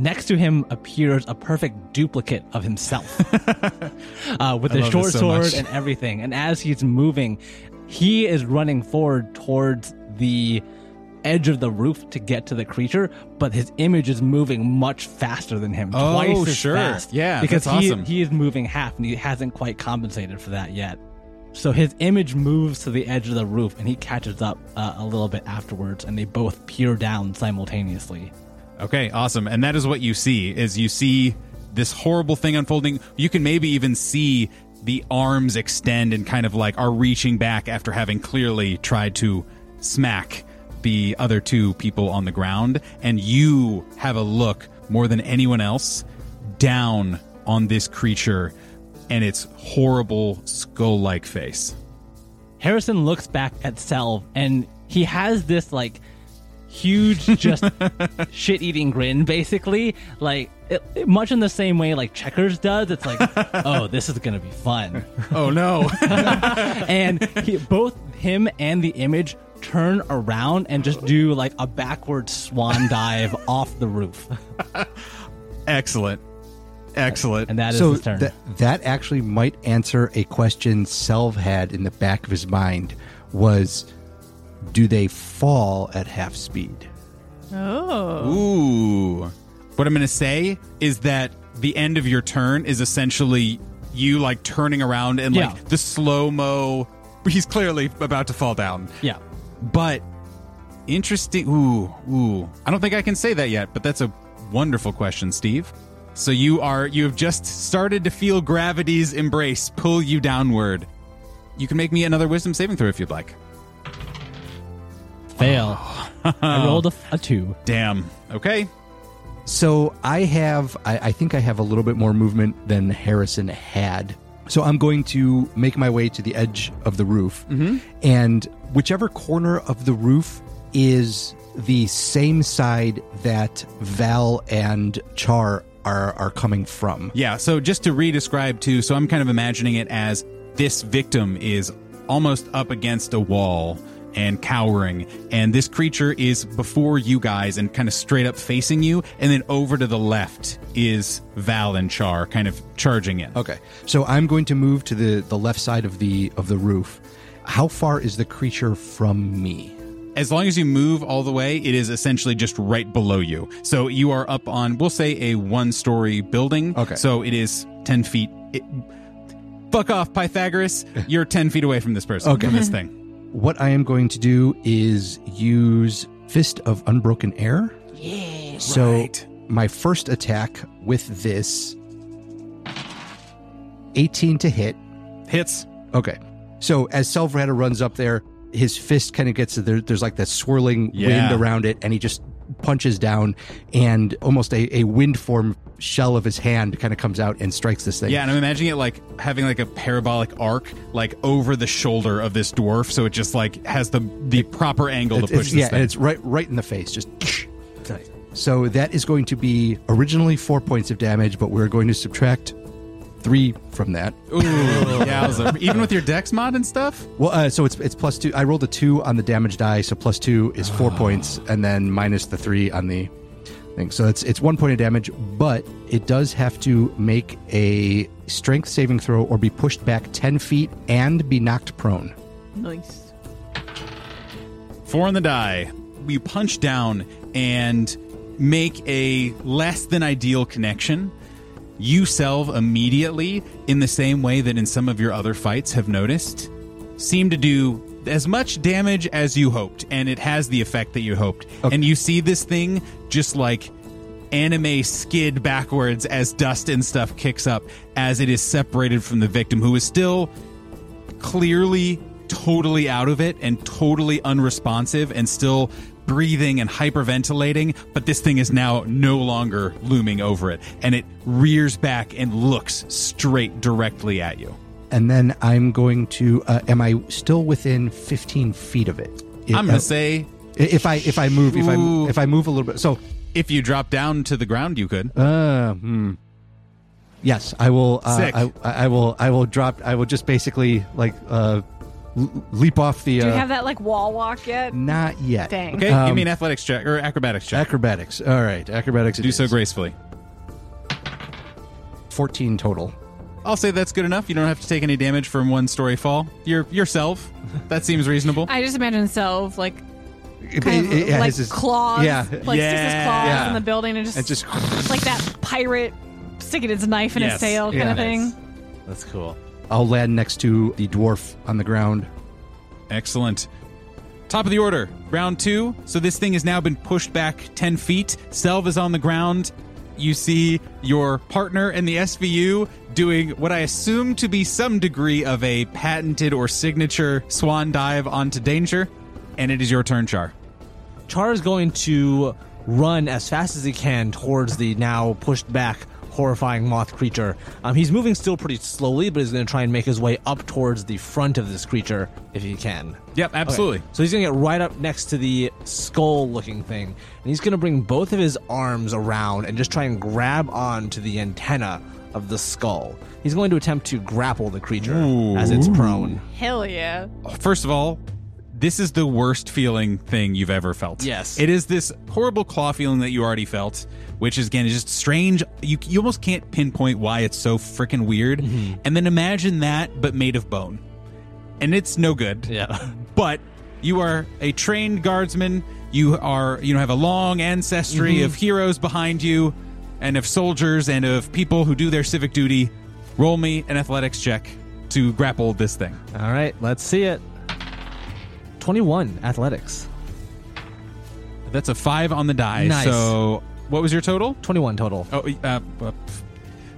Next to him appears a perfect duplicate of himself uh, with I a short so sword much. And everything. And as he's moving, he is running forward towards the edge of the roof to get to the creature, but his image is moving much faster than him. Oh, twice as sure. fast. Yeah, because that's he, awesome. he is moving half, and he hasn't quite compensated for that yet. So his image moves to the edge of the roof, and he catches up uh, a little bit afterwards, and they both peer down simultaneously. Okay, awesome. And that is what you see, is you see this horrible thing unfolding. You can maybe even see the arms extend and kind of like are reaching back after having clearly tried to smack the other two people on the ground. And you have a look more than anyone else down on this creature and its horrible skull-like face. Harrison looks back at Selv, and he has this, like, huge, just shit-eating grin, basically. Like, it, it, much in the same way, like, Checkers does. It's like, oh, this is going to be fun. Oh, no. And he, both him and the image turn around and just do, like, a backward swan dive off the roof. Excellent. Excellent. And that is so his turn. Th- that actually might answer a question Selv had in the back of his mind was, do they fall at half speed? Oh. Ooh. What I'm going to say is that the end of your turn is essentially you, like, turning around and, yeah. like, the slow-mo. He's clearly about to fall down. Yeah. But interesting. Ooh. Ooh. I don't think I can say that yet, but that's a wonderful question, Steve. So you are, you have just started to feel gravity's embrace pull you downward. You can make me another wisdom saving throw if you'd like. Fail. Oh. I rolled a, a two. Damn. Okay. So I have, I, I think I have a little bit more movement than Harrison had. So I'm going to make my way to the edge of the roof. Mm-hmm. And whichever corner of the roof is the same side that Val and Char Are, are coming from. Yeah, so just to re-describe too, so I'm kind of imagining it as this victim is almost up against a wall and cowering, and this creature is before you guys and kind of straight up facing you, and then over to the left is Val and Char kind of charging in. Okay, so I'm going to move to the, the left side of the of the roof. How far is the creature from me? As long as you move all the way, it is essentially just right below you. So you are up on, we'll say, a one-story building. Okay. So it is ten feet. It, fuck off, Pythagoras. You're ten feet away from this person, okay. from this thing. What I am going to do is use Fist of Unbroken Air. Yeah. So right. My first attack with this, eighteen to hit. Hits. Okay. So as Selvratta runs up there, his fist kind of gets there. There's like that swirling yeah. wind around it, and he just punches down, and almost a, a wind form shell of his hand kind of comes out and strikes this thing. Yeah, and I'm imagining it like having like a parabolic arc, like over the shoulder of this dwarf, so it just like has the the proper angle it's, to push. It's, this yeah, thing. And it's right right in the face. Just so that is going to be originally four points of damage, but we're going to subtract three from that. Ooh, yowza. Even with your dex mod and stuff? Well, uh, so it's it's plus two. I rolled a two on the damage die, so plus two is four oh. points, and then minus the three on the thing. So it's, it's one point of damage, but it does have to make a strength saving throw or be pushed back ten feet and be knocked prone. Nice. Four on the die. You punch down and make a less than ideal connection. You, Selv, immediately, in the same way that in some of your other fights have noticed, seem to do as much damage as you hoped, and it has the effect that you hoped. Okay. And you see this thing just like anime skid backwards as dust and stuff kicks up as it is separated from the victim, who is still clearly totally out of it and totally unresponsive and still breathing and hyperventilating, but this thing is now no longer looming over it, and it rears back and looks straight directly at you. And then I'm going to uh, am I still within fifteen feet of it? If, I'm gonna uh, say if I if I move if I if I move a little bit. So if you drop down to the ground, you could. Uh, hmm. Yes, I will. Uh, Sick. I, I will. I will drop. I will just basically like. Uh, leap off the... Uh, Do you have that, like, wall walk yet? Not yet. Dang. Okay, um, give me an athletics check, or acrobatics check. Acrobatics. All right, acrobatics. Do so gracefully. fourteen total. I'll say that's good enough. You don't have to take any damage from one story fall. You're yourself. That seems reasonable. I just imagine self, like, kind of, it, it, like, his, claws. Yeah. Like, yeah. sticks his claws yeah. in the building and just... And just like that pirate sticking his knife in yes. his tail kind yeah. of thing. Nice. That's cool. I'll land next to the dwarf on the ground. Excellent. Top of the order, round two. So this thing has now been pushed back ten feet. Selv is on the ground. You see your partner in the S V U doing what I assume to be some degree of a patented or signature swan dive onto danger. And it is your turn, Char. Char is going to run as fast as he can towards the now pushed back horrifying moth creature. Um, he's moving still pretty slowly, but he's going to try and make his way up towards the front of this creature if he can. Yep, absolutely. Okay. So he's going to get right up next to the skull-looking thing, and he's going to bring both of his arms around and just try and grab on to the antenna of the skull. He's going to attempt to grapple the creature Ooh. as it's prone. Hell yeah. First of all, this is the worst feeling thing you've ever felt. Yes. It is this horrible claw feeling that you already felt, which is, again, is just strange. You you almost can't pinpoint why it's so freaking weird. Mm-hmm. And then imagine that, but made of bone. And it's no good. Yeah. But you are a trained guardsman. You are, you know, have a long ancestry mm-hmm. of heroes behind you and of soldiers and of people who do their civic duty. Roll me an athletics check to grapple this thing. All right. Let's see it. twenty-one athletics. That's a five on the die. Nice. So what was your total? twenty-one total. Oh, uh, uh,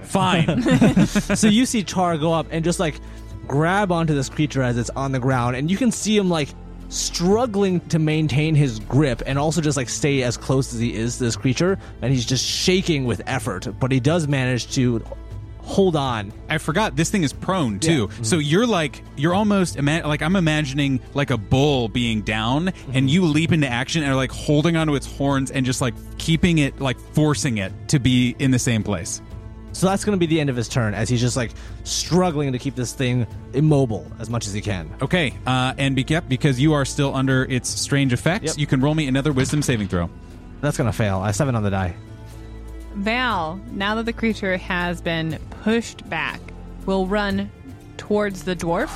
fine. So you see Char go up and just like grab onto this creature as it's on the ground, and you can see him like struggling to maintain his grip and also just like stay as close as he is to this creature, and he's just shaking with effort, but he does manage to hold on. I forgot this thing is prone too. Yeah. Mm-hmm. So you're like, you're almost ima- like I'm imagining like a bull being down mm-hmm. and you leap into action and are like holding onto its horns and just like keeping it, like forcing it to be in the same place. So that's going to be the end of his turn as he's just like struggling to keep this thing immobile as much as he can. Okay. Uh, and be kept because you are still under its strange effects. Yep. You can roll me another wisdom saving throw. That's going to fail. I have seven on the die. Val, now that the creature has been pushed back, will run towards the dwarf.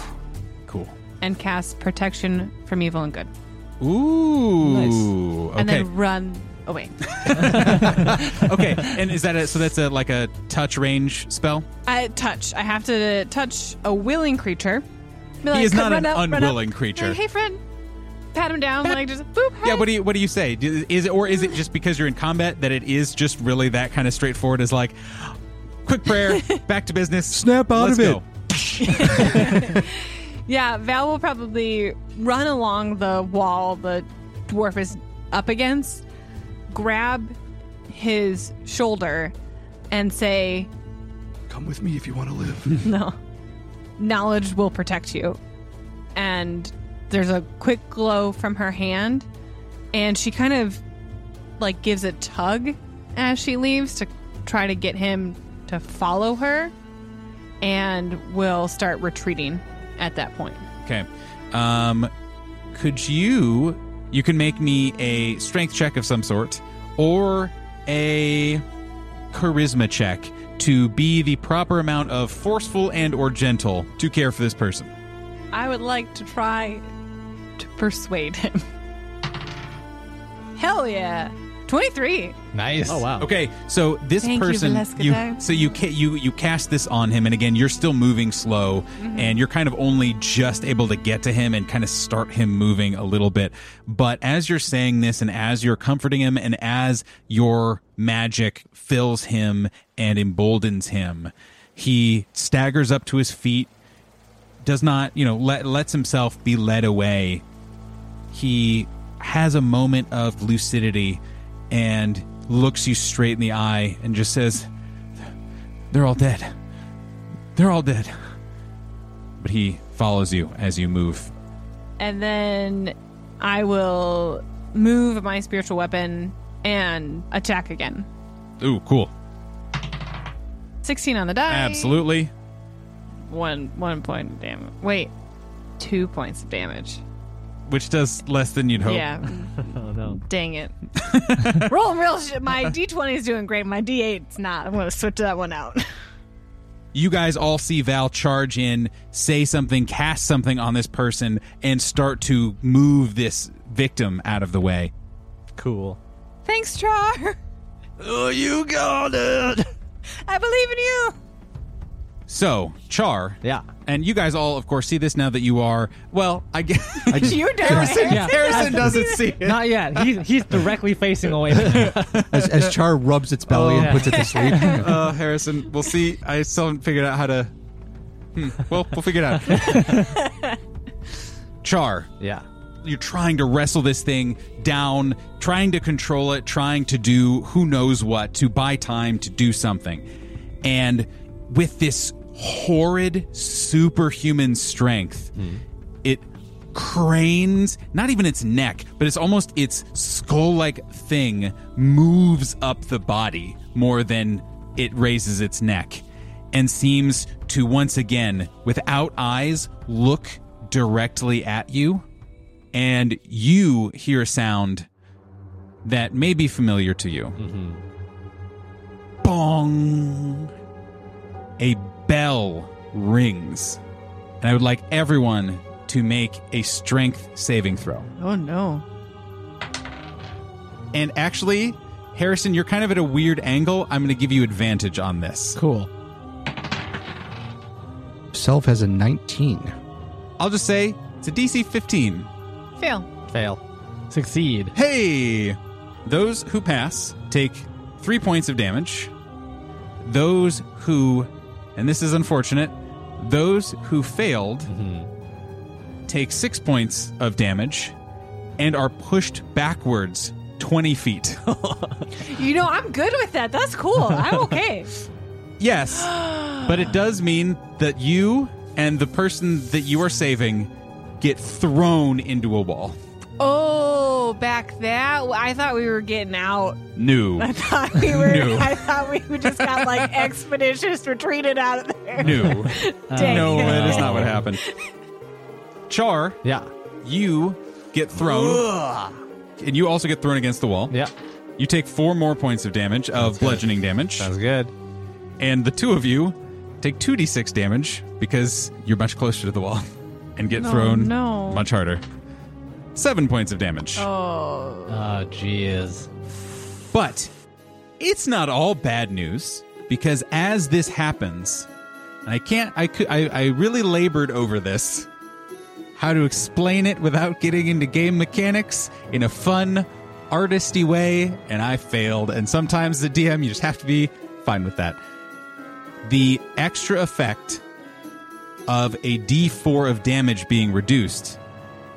Cool. And cast protection from evil and good. Ooh. Nice. Okay. And then run away. Okay. And is that a, so that's a, like a touch range spell? I touch. I have to touch a willing creature. Be like, he is not an up, unwilling creature. Like, hey, friend. Pat him down, Pat. Like just boop. Hi. Yeah, what do you what do you say? Is it or is it just because you're in combat that it is just really that kind of straightforward? Is like, quick prayer, back to business, snap out Let's of it. Go. Yeah, Val will probably run along the wall the dwarf is up against, grab his shoulder, and say, "Come with me if you want to live." No, knowledge will protect you, and. There's a quick glow from her hand, and she kind of like gives a tug as she leaves to try to get him to follow her, and will start retreating at that point. Okay. Um, could you... You can make me a strength check of some sort, or a charisma check to be the proper amount of forceful and or gentle to care for this person. I would like to try... to persuade him. Hell yeah. twenty-three. Nice. Oh, wow. Okay, so this Thank person... You, you, so you, you you cast this on him, and again, you're still moving slow, mm-hmm. and you're kind of only just able to get to him and kind of start him moving a little bit. But as you're saying this, and as you're comforting him, and as your magic fills him and emboldens him, he staggers up to his feet, does not, you know, let, lets himself be led away. He has a moment of lucidity and looks you straight in the eye and just says, "They're all dead. They're all dead." But he follows you as you move. And then I will move my spiritual weapon and attack again. Ooh, cool. sixteen on the die. Absolutely. One one point of damage. Wait, two points of damage. Which does less than you'd hope. Yeah. Oh, no. Dang it. Rolling real shit. My D twenty is doing great. My D eight's not. I'm going to switch that one out. You guys all see Val charge in, say something, cast something on this person, and start to move this victim out of the way. Cool. Thanks, Char. Oh, you got it. I believe in you. So, Char, yeah, and you guys all, of course, see this now that you are, well, I guess... I just, you don't. Harrison, yeah. Harrison doesn't see it. Not yet. He's, he's directly facing away from you. As, as Char rubs its belly oh, and yeah. puts it to sleep. Uh, Harrison, we'll see. I still haven't figured out how to... Hmm. Well, we'll figure it out. Char. Yeah. You're trying to wrestle this thing down, trying to control it, trying to do who knows what, to buy time, to do something. And with this horrid superhuman strength, mm. it cranes, not even its neck, but it's almost its skull-like thing moves up the body more than it raises its neck, and seems to once again, without eyes, look directly at you, and you hear a sound that may be familiar to you. Mm-hmm. Bong! A bell rings, and I would like everyone to make a strength saving throw. Oh, no. And actually, Harrison, you're kind of at a weird angle. I'm going to give you advantage on this. Cool. Self has a nineteen. I'll just say it's a D C fifteen. Fail. Fail. Succeed. Hey! Those who pass take three points of damage. Those who, and this is unfortunate, those who failed mm-hmm. take six points of damage and are pushed backwards twenty feet. You know, I'm good with that. That's cool. I'm okay. Yes, but it does mean that you and the person that you are saving get thrown into a wall. Oh, back that! I thought we were getting out. No, I thought we were. No. I thought we just got like expeditious retreated out of there. No, uh, no, that is not what happened. Char, yeah, you get thrown, ugh. And you also get thrown against the wall. Yeah, you take four more points of damage of That's bludgeoning good. damage. Sounds good. And the two of you take two d six damage because you're much closer to the wall and get no, thrown no. much harder. Seven points of damage. Oh. Oh, jeez. But it's not all bad news, because as this happens, and I can't, I, could, I, I really labored over this, how to explain it without getting into game mechanics in a fun, artisty way, and I failed. And sometimes the D M, you just have to be fine with that. The extra effect of a d four of damage being reduced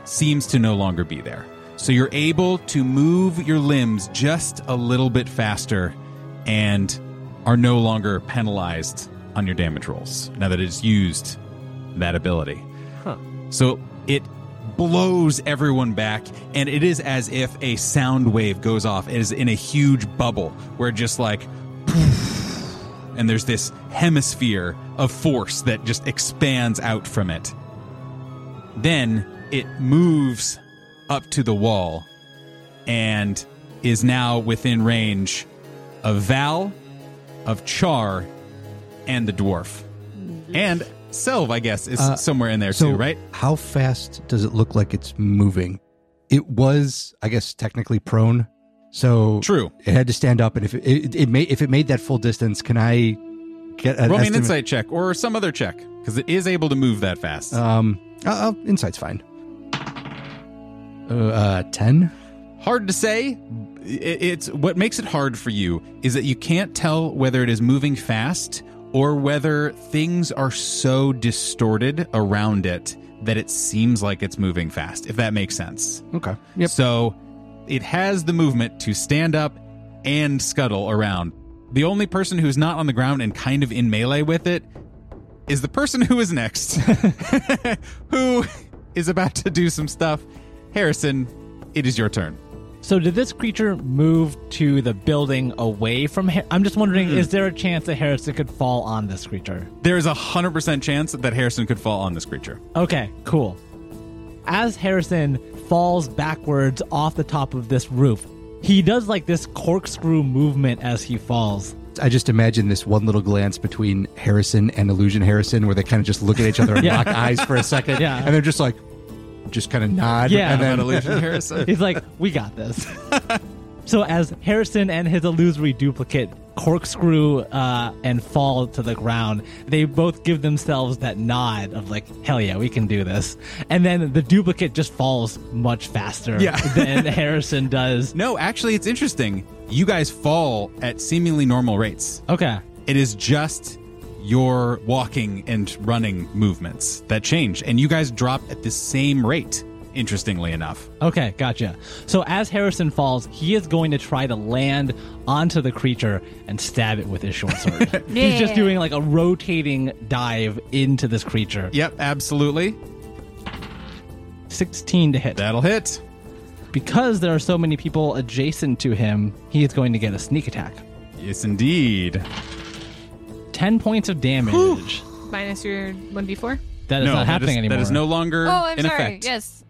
seems to no longer be there. So you're able to move your limbs just a little bit faster and are no longer penalized on your damage rolls now that it's used that ability. Huh. So it blows everyone back, and it is as if a sound wave goes off. It is in a huge bubble where just like poof, and there's this hemisphere of force that just expands out from it. Then it moves up to the wall and is now within range of Val, of Char, and the dwarf. And Selv, I guess, is uh, somewhere in there so too, right? How fast does it look like it's moving? It was, I guess, technically prone. So True. It had to stand up. And if it, it, it made, if it made that full distance, can I get an Roll me an insight check or some other check, because it is able to move that fast. Um, uh, Insight's fine. Uh, ten? Hard to say. It's what makes it hard for you is that you can't tell whether it is moving fast or whether things are so distorted around it that it seems like it's moving fast, if that makes sense. Okay. Yep. So it has the movement to stand up and scuttle around. The only person who's not on the ground and kind of in melee with it is the person who is next, who is about to do some stuff. Harrison, it is your turn. So did this creature move to the building away from him? I'm just wondering, mm-hmm. is there a chance that Harrison could fall on this creature? There is a one hundred percent chance that Harrison could fall on this creature. Okay, cool. As Harrison falls backwards off the top of this roof, he does like this corkscrew movement as he falls. I just imagine this one little glance between Harrison and Illusion Harrison where they kind of just look at each other and yeah. lock eyes for a second. Yeah. And they're just like, just kind of nod. Yeah. And then Illusion Harrison. He's like, we got this. So as Harrison and his illusory duplicate corkscrew uh, and fall to the ground, they both give themselves that nod of like, hell yeah, we can do this. And then the duplicate just falls much faster yeah. than Harrison does. No, actually, it's interesting. You guys fall at seemingly normal rates. Okay. It is just your walking and running movements that change, and you guys drop at the same rate. interestingly enough. Okay, gotcha. So as Harrison falls, he is going to try to land onto the creature and stab it with his short sword. Yeah. He's just doing like a rotating dive into this creature. Yep, absolutely. sixteen to hit. That'll hit. Because there are so many people adjacent to him, he is going to get a sneak attack. Yes, indeed. ten points of damage. Whew. Minus your one d four? That is no, not happening is, anymore. That is no longer oh, I'm in sorry. effect. Yes.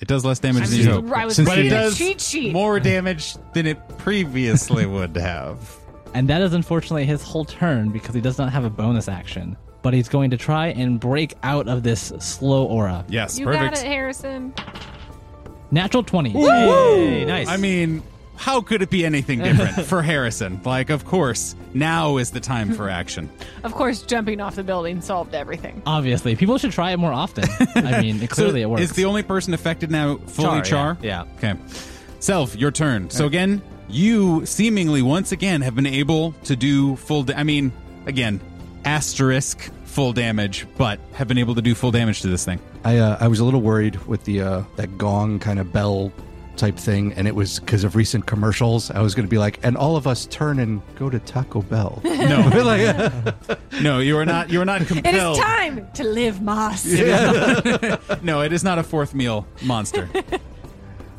It does less damage I'm than you hope. But it does cheat sheet. more damage than it previously would have. And that is unfortunately his whole turn because he does not have a bonus action. But he's going to try and break out of this slow aura. Yes, you perfect. You got it, Harrison. Natural twenty. Yay, nice. I mean, how could it be anything different for Harrison? Like, of course, now is the time for action. Of course, jumping off the building solved everything. Obviously. People should try it more often. I mean, it, clearly so it works. Is the only person affected now fully Char? Char? Yeah. yeah. Okay. Self, your turn. So again, you seemingly once again have been able to do full... Da- I mean, again, asterisk full damage, but have been able to do full damage to this thing. I uh, I was a little worried with the uh, that gong kind of bell... type thing, and it was because of recent commercials. I was going to be like, and all of us turn and go to Taco Bell. No, like, no, you are not. You are not compelled. It is time to live, Moss. Yeah. No, it is not a fourth meal monster.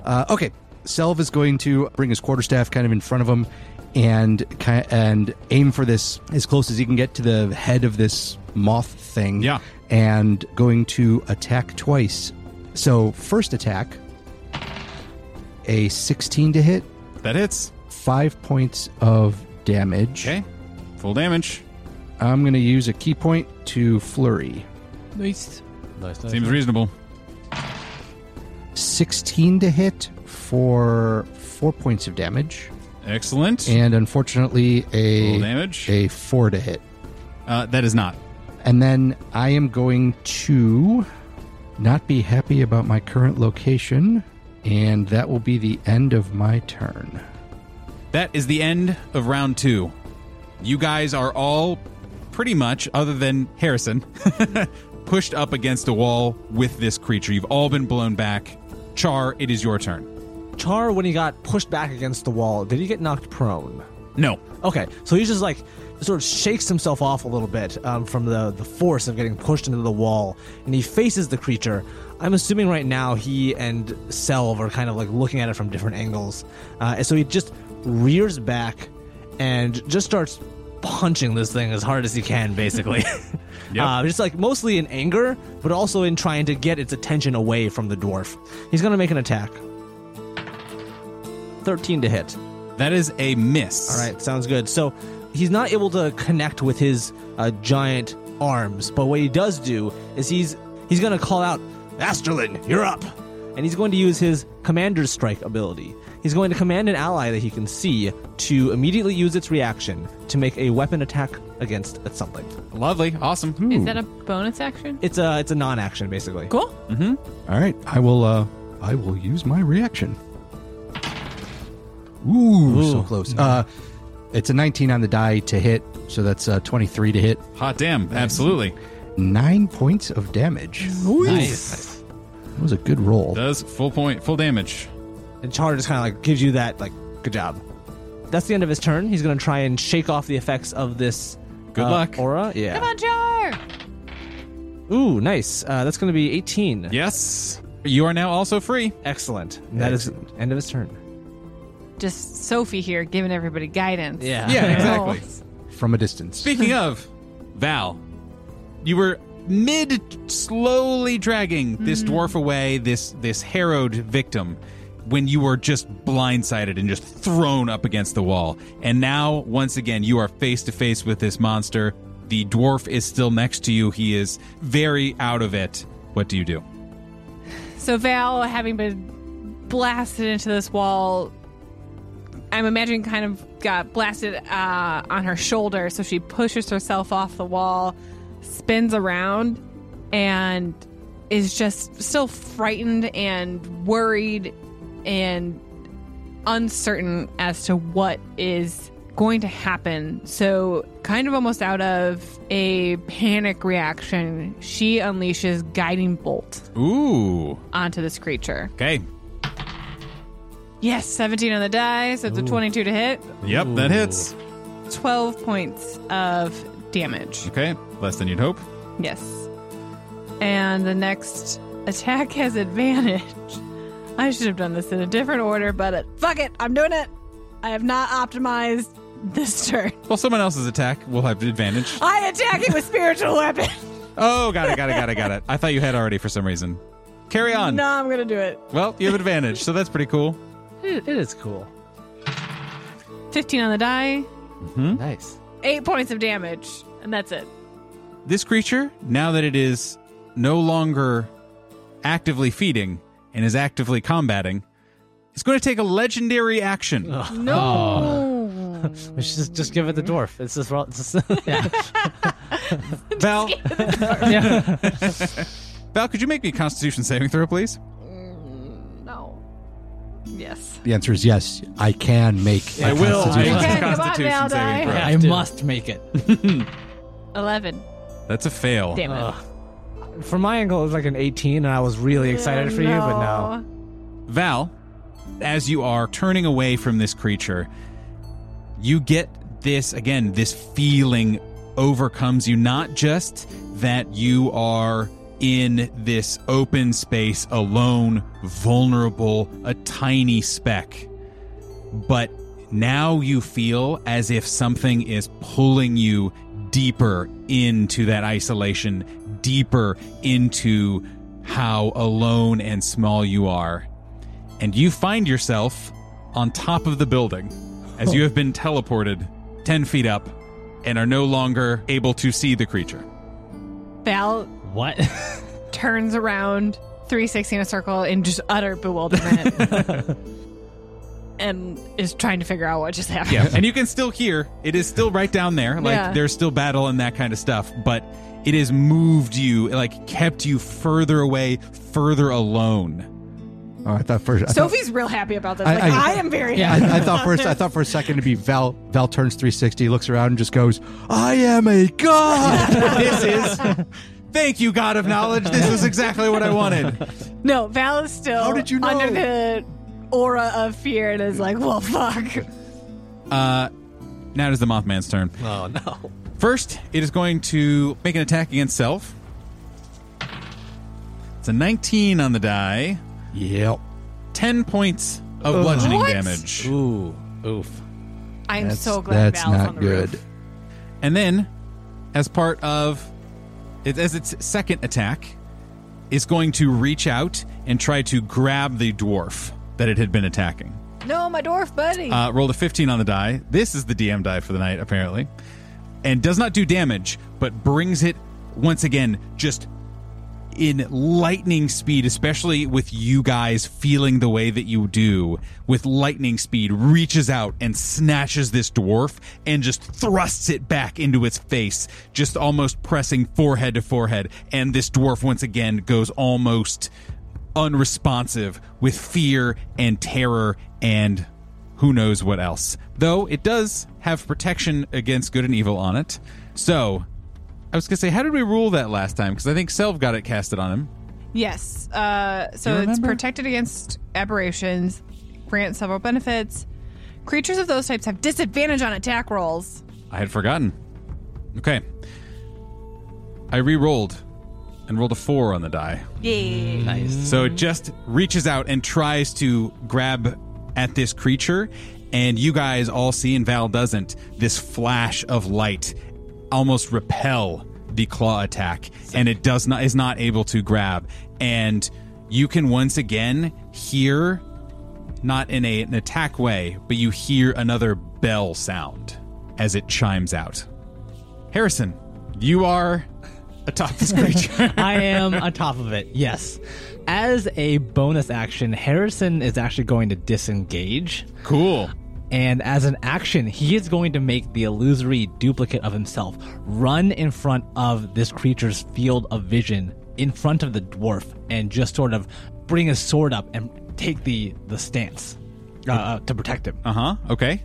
uh, okay, Selv is going to bring his quarterstaff kind of in front of him, and and aim for this as close as he can get to the head of this moth thing. Yeah, and going to attack twice. So first attack. A sixteen to hit. That hits. Five points of damage. Okay. Full damage. I'm going to use a key point to flurry. Nice. nice, nice Seems nice. reasonable. sixteen to hit for four points of damage. Excellent. And unfortunately, a, damage. a four to hit. Uh, that is not. And then I am going to not be happy about my current location. And that will be the end of my turn. That is the end of round two. You guys are all pretty much, other than Harrison, pushed up against a wall with this creature. You've all been blown back. Char, it is your turn. Char, when he got pushed back against the wall, did he get knocked prone? No. Okay, so he's just like... sort of shakes himself off a little bit um, from the, the force of getting pushed into the wall, and he faces the creature. I'm assuming right now he and Selv are kind of like looking at it from different angles. Uh, and so he just rears back and just starts punching this thing as hard as he can, basically. Yep. Uh, just like mostly in anger, but also in trying to get its attention away from the dwarf. He's going to make an attack. thirteen to hit. That is a miss. All right, sounds good. So he's not able to connect with his uh, giant arms, but what he does do is he's he's going to call out, Asterlin, you're up! And he's going to use his Commander's Strike ability. He's going to command an ally that he can see to immediately use its reaction to make a weapon attack against something. Lovely. Awesome. Ooh. Is that a bonus action? It's a, it's a non-action, basically. Cool. Mm-hmm. All right. I will, uh, I will use my reaction. Ooh, Ooh. so close. Uh... It's a nineteen on the die to hit, so that's uh, twenty-three to hit. Hot damn, absolutely. Nine points of damage. Nice. nice. That was a good roll. Does full point, full damage. And Char just kind of like gives you that, like, good job. That's the end of his turn. He's going to try and shake off the effects of this good uh, luck. aura. Yeah. Come on, Char! Ooh, nice. Uh, that's going to be eighteen. Yes. You are now also free. Excellent. That Excellent. is the end of his turn. Just Sophie here giving everybody guidance. Yeah, yeah, exactly. From a distance. Speaking of, Val, you were mid slowly dragging mm-hmm. this dwarf away, this this harrowed victim, when you were just blindsided and just thrown up against the wall. And now, once again, you are face to face with this monster. The dwarf is still next to you. He is very out of it. What do you do? So Val, having been blasted into this wall, I'm imagining kind of got blasted uh, on her shoulder, so she pushes herself off the wall, spins around, and is just still frightened and worried and uncertain as to what is going to happen. So kind of almost out of a panic reaction, she unleashes Guiding Bolt. Ooh. Onto this creature. Okay. Yes, seventeen on the die, so it's Ooh. a twenty-two to hit. Yep, Ooh. that hits. twelve points of damage. Okay, less than you'd hope. Yes. And the next attack has advantage. I should have done this in a different order, but it, fuck it, I'm doing it. I have not optimized this turn. Well, someone else's attack will have advantage. I attack it with Spiritual Weapon. Oh, got it, got it, got it, got it. I thought you had already for some reason. Carry on. No, I'm going to do it. Well, you have advantage, so that's pretty cool. It is cool. fifteen on the die. Mm-hmm. Nice. Eight points of damage, and that's it. This creature, now that it is no longer actively feeding and is actively combating, it's going to take a legendary action. Oh. No. We should just, just give it the dwarf. It's just, it's just yeah. Val, yeah. Val, could you make me a Constitution saving throw, please? No. Yes. The answer is yes. I can make. A I will. I can. Constitution on, Val, saving throw. I, I must make it. Eleven. That's a fail. Damn it. Ugh. From my angle, it was like an eighteen, and I was really excited oh, for no. you, but no. Val, as you are turning away from this creature, you get this, again, this feeling overcomes you. Not just that you are in this open space, alone, vulnerable, a tiny speck, but now you feel as if something is pulling you deeper into that isolation, deeper into how alone and small you are. And you find yourself on top of the building as you have been teleported ten feet up and are no longer able to see the creature. Val what? turns around three sixty in a circle in just utter bewilderment and is trying to figure out what just happened. Yeah, and you can still hear. It is still right down there. Like yeah. There's still battle and that kind of stuff, but it has moved you, like kept you further away, further alone. Oh, I thought first. I Sophie's thought, real happy about this. I, like, I, I am very yeah, happy. I, I thought first. This. I thought for a second it'd be Val. Val turns three sixty, looks around, and just goes, "I am a god." This is. Thank you, God of Knowledge. This was exactly what I wanted. No, Val is still. How did you know? Under the aura of fear, and is like, "Well, fuck." Uh, now it is the Mothman's turn. Oh no! First, it is going to make an attack against self. It's a nineteen on the die. Yep. Ten points of Ugh. bludgeoning what? damage. Ooh, oof. I'm that's, so glad that's Val's not on the good. Roof. And then, as part of, it, as its second attack, it's going to reach out and try to grab the dwarf that it had been attacking. No, my dwarf buddy. Uh, rolled a fifteen on the die. This is the D M die for the night, apparently. And does not do damage, but brings it, once again, just in lightning speed, especially with you guys feeling the way that you do, with lightning speed, reaches out and snatches this dwarf and just thrusts it back into its face, just almost pressing forehead to forehead. And this dwarf, once again, goes almost unresponsive with fear and terror and who knows what else. Though it does have protection against good and evil on it. So I was going to say, how did we rule that last time? Because I think Selv got it casted on him. Yes. Uh, so it's protected against aberrations, grants several benefits. Creatures of those types have disadvantage on attack rolls. I had forgotten. Okay. I re-rolled and rolled a four on the die. Yay. Nice. So it just reaches out and tries to grab at this creature, and you guys all see, and Val doesn't, this flash of light almost repel the claw attack, and it does not is not able to grab. And you can once again hear, not in a, an attack way, but you hear another bell sound as it chimes out. Harrison, you are atop this creature. I am atop of it, yes. As a bonus action, Harrison is actually going to disengage. Cool. And as an action, he is going to make the illusory duplicate of himself run in front of this creature's field of vision in front of the dwarf and just sort of bring his sword up and take the, the stance uh, to protect him. Uh-huh. Okay.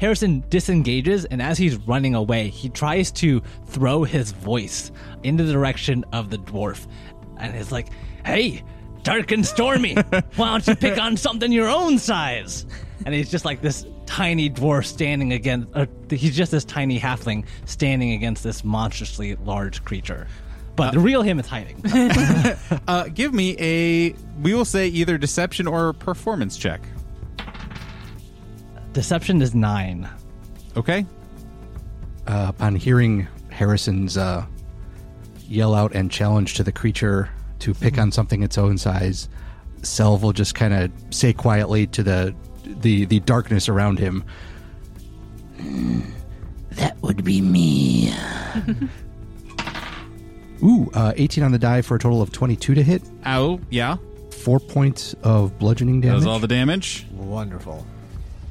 Harrison disengages, and as he's running away, he tries to throw his voice in the direction of the dwarf. And is like, hey, dark and stormy, why don't you pick on something your own size? And he's just like this tiny dwarf standing against, uh, he's just this tiny halfling standing against this monstrously large creature. But uh, the real him is hiding. uh, give me a, we will say either deception or performance check. Deception is nine. Okay. Uh, upon hearing Harrison's uh, yell out and challenge to the creature to pick on something its own size, Selv will just kind of say quietly to the, the the darkness around him, mm, that would be me. Ooh, uh, eighteen on the die for a total of twenty-two to hit. Ow, yeah. Four points of bludgeoning damage. That was all the damage. Wonderful.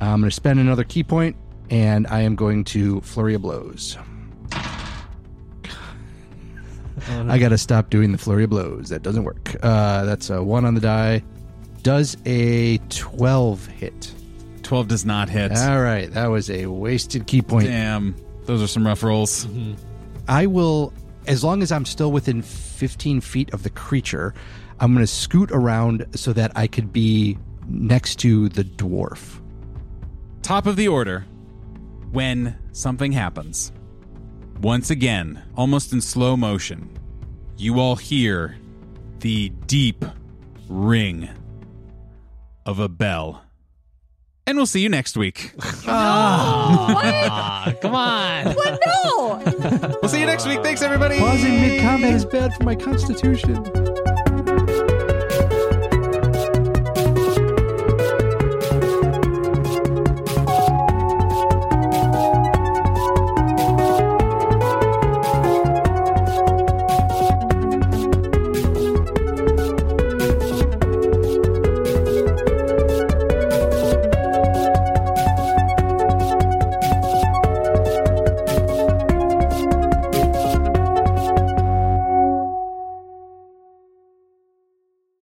I'm going to spend another key point, and I am going to flurry of blows. Oh, no. I got to stop doing the flurry of blows. That doesn't work. Uh, that's a one on the die. Does a twelve hit? twelve does not hit. All right. That was a wasted key point. Damn. Those are some rough rolls. Mm-hmm. I will, as long as I'm still within fifteen feet of the creature, I'm going to scoot around so that I could be next to the dwarf. Top of the order, when something happens. Once again, almost in slow motion, you all hear the deep ring of a bell. And we'll see you next week. No! Oh. What? Oh, come on. What? No! We'll see you next week. Thanks, everybody. Pausing mid-combat is bad for my constitution.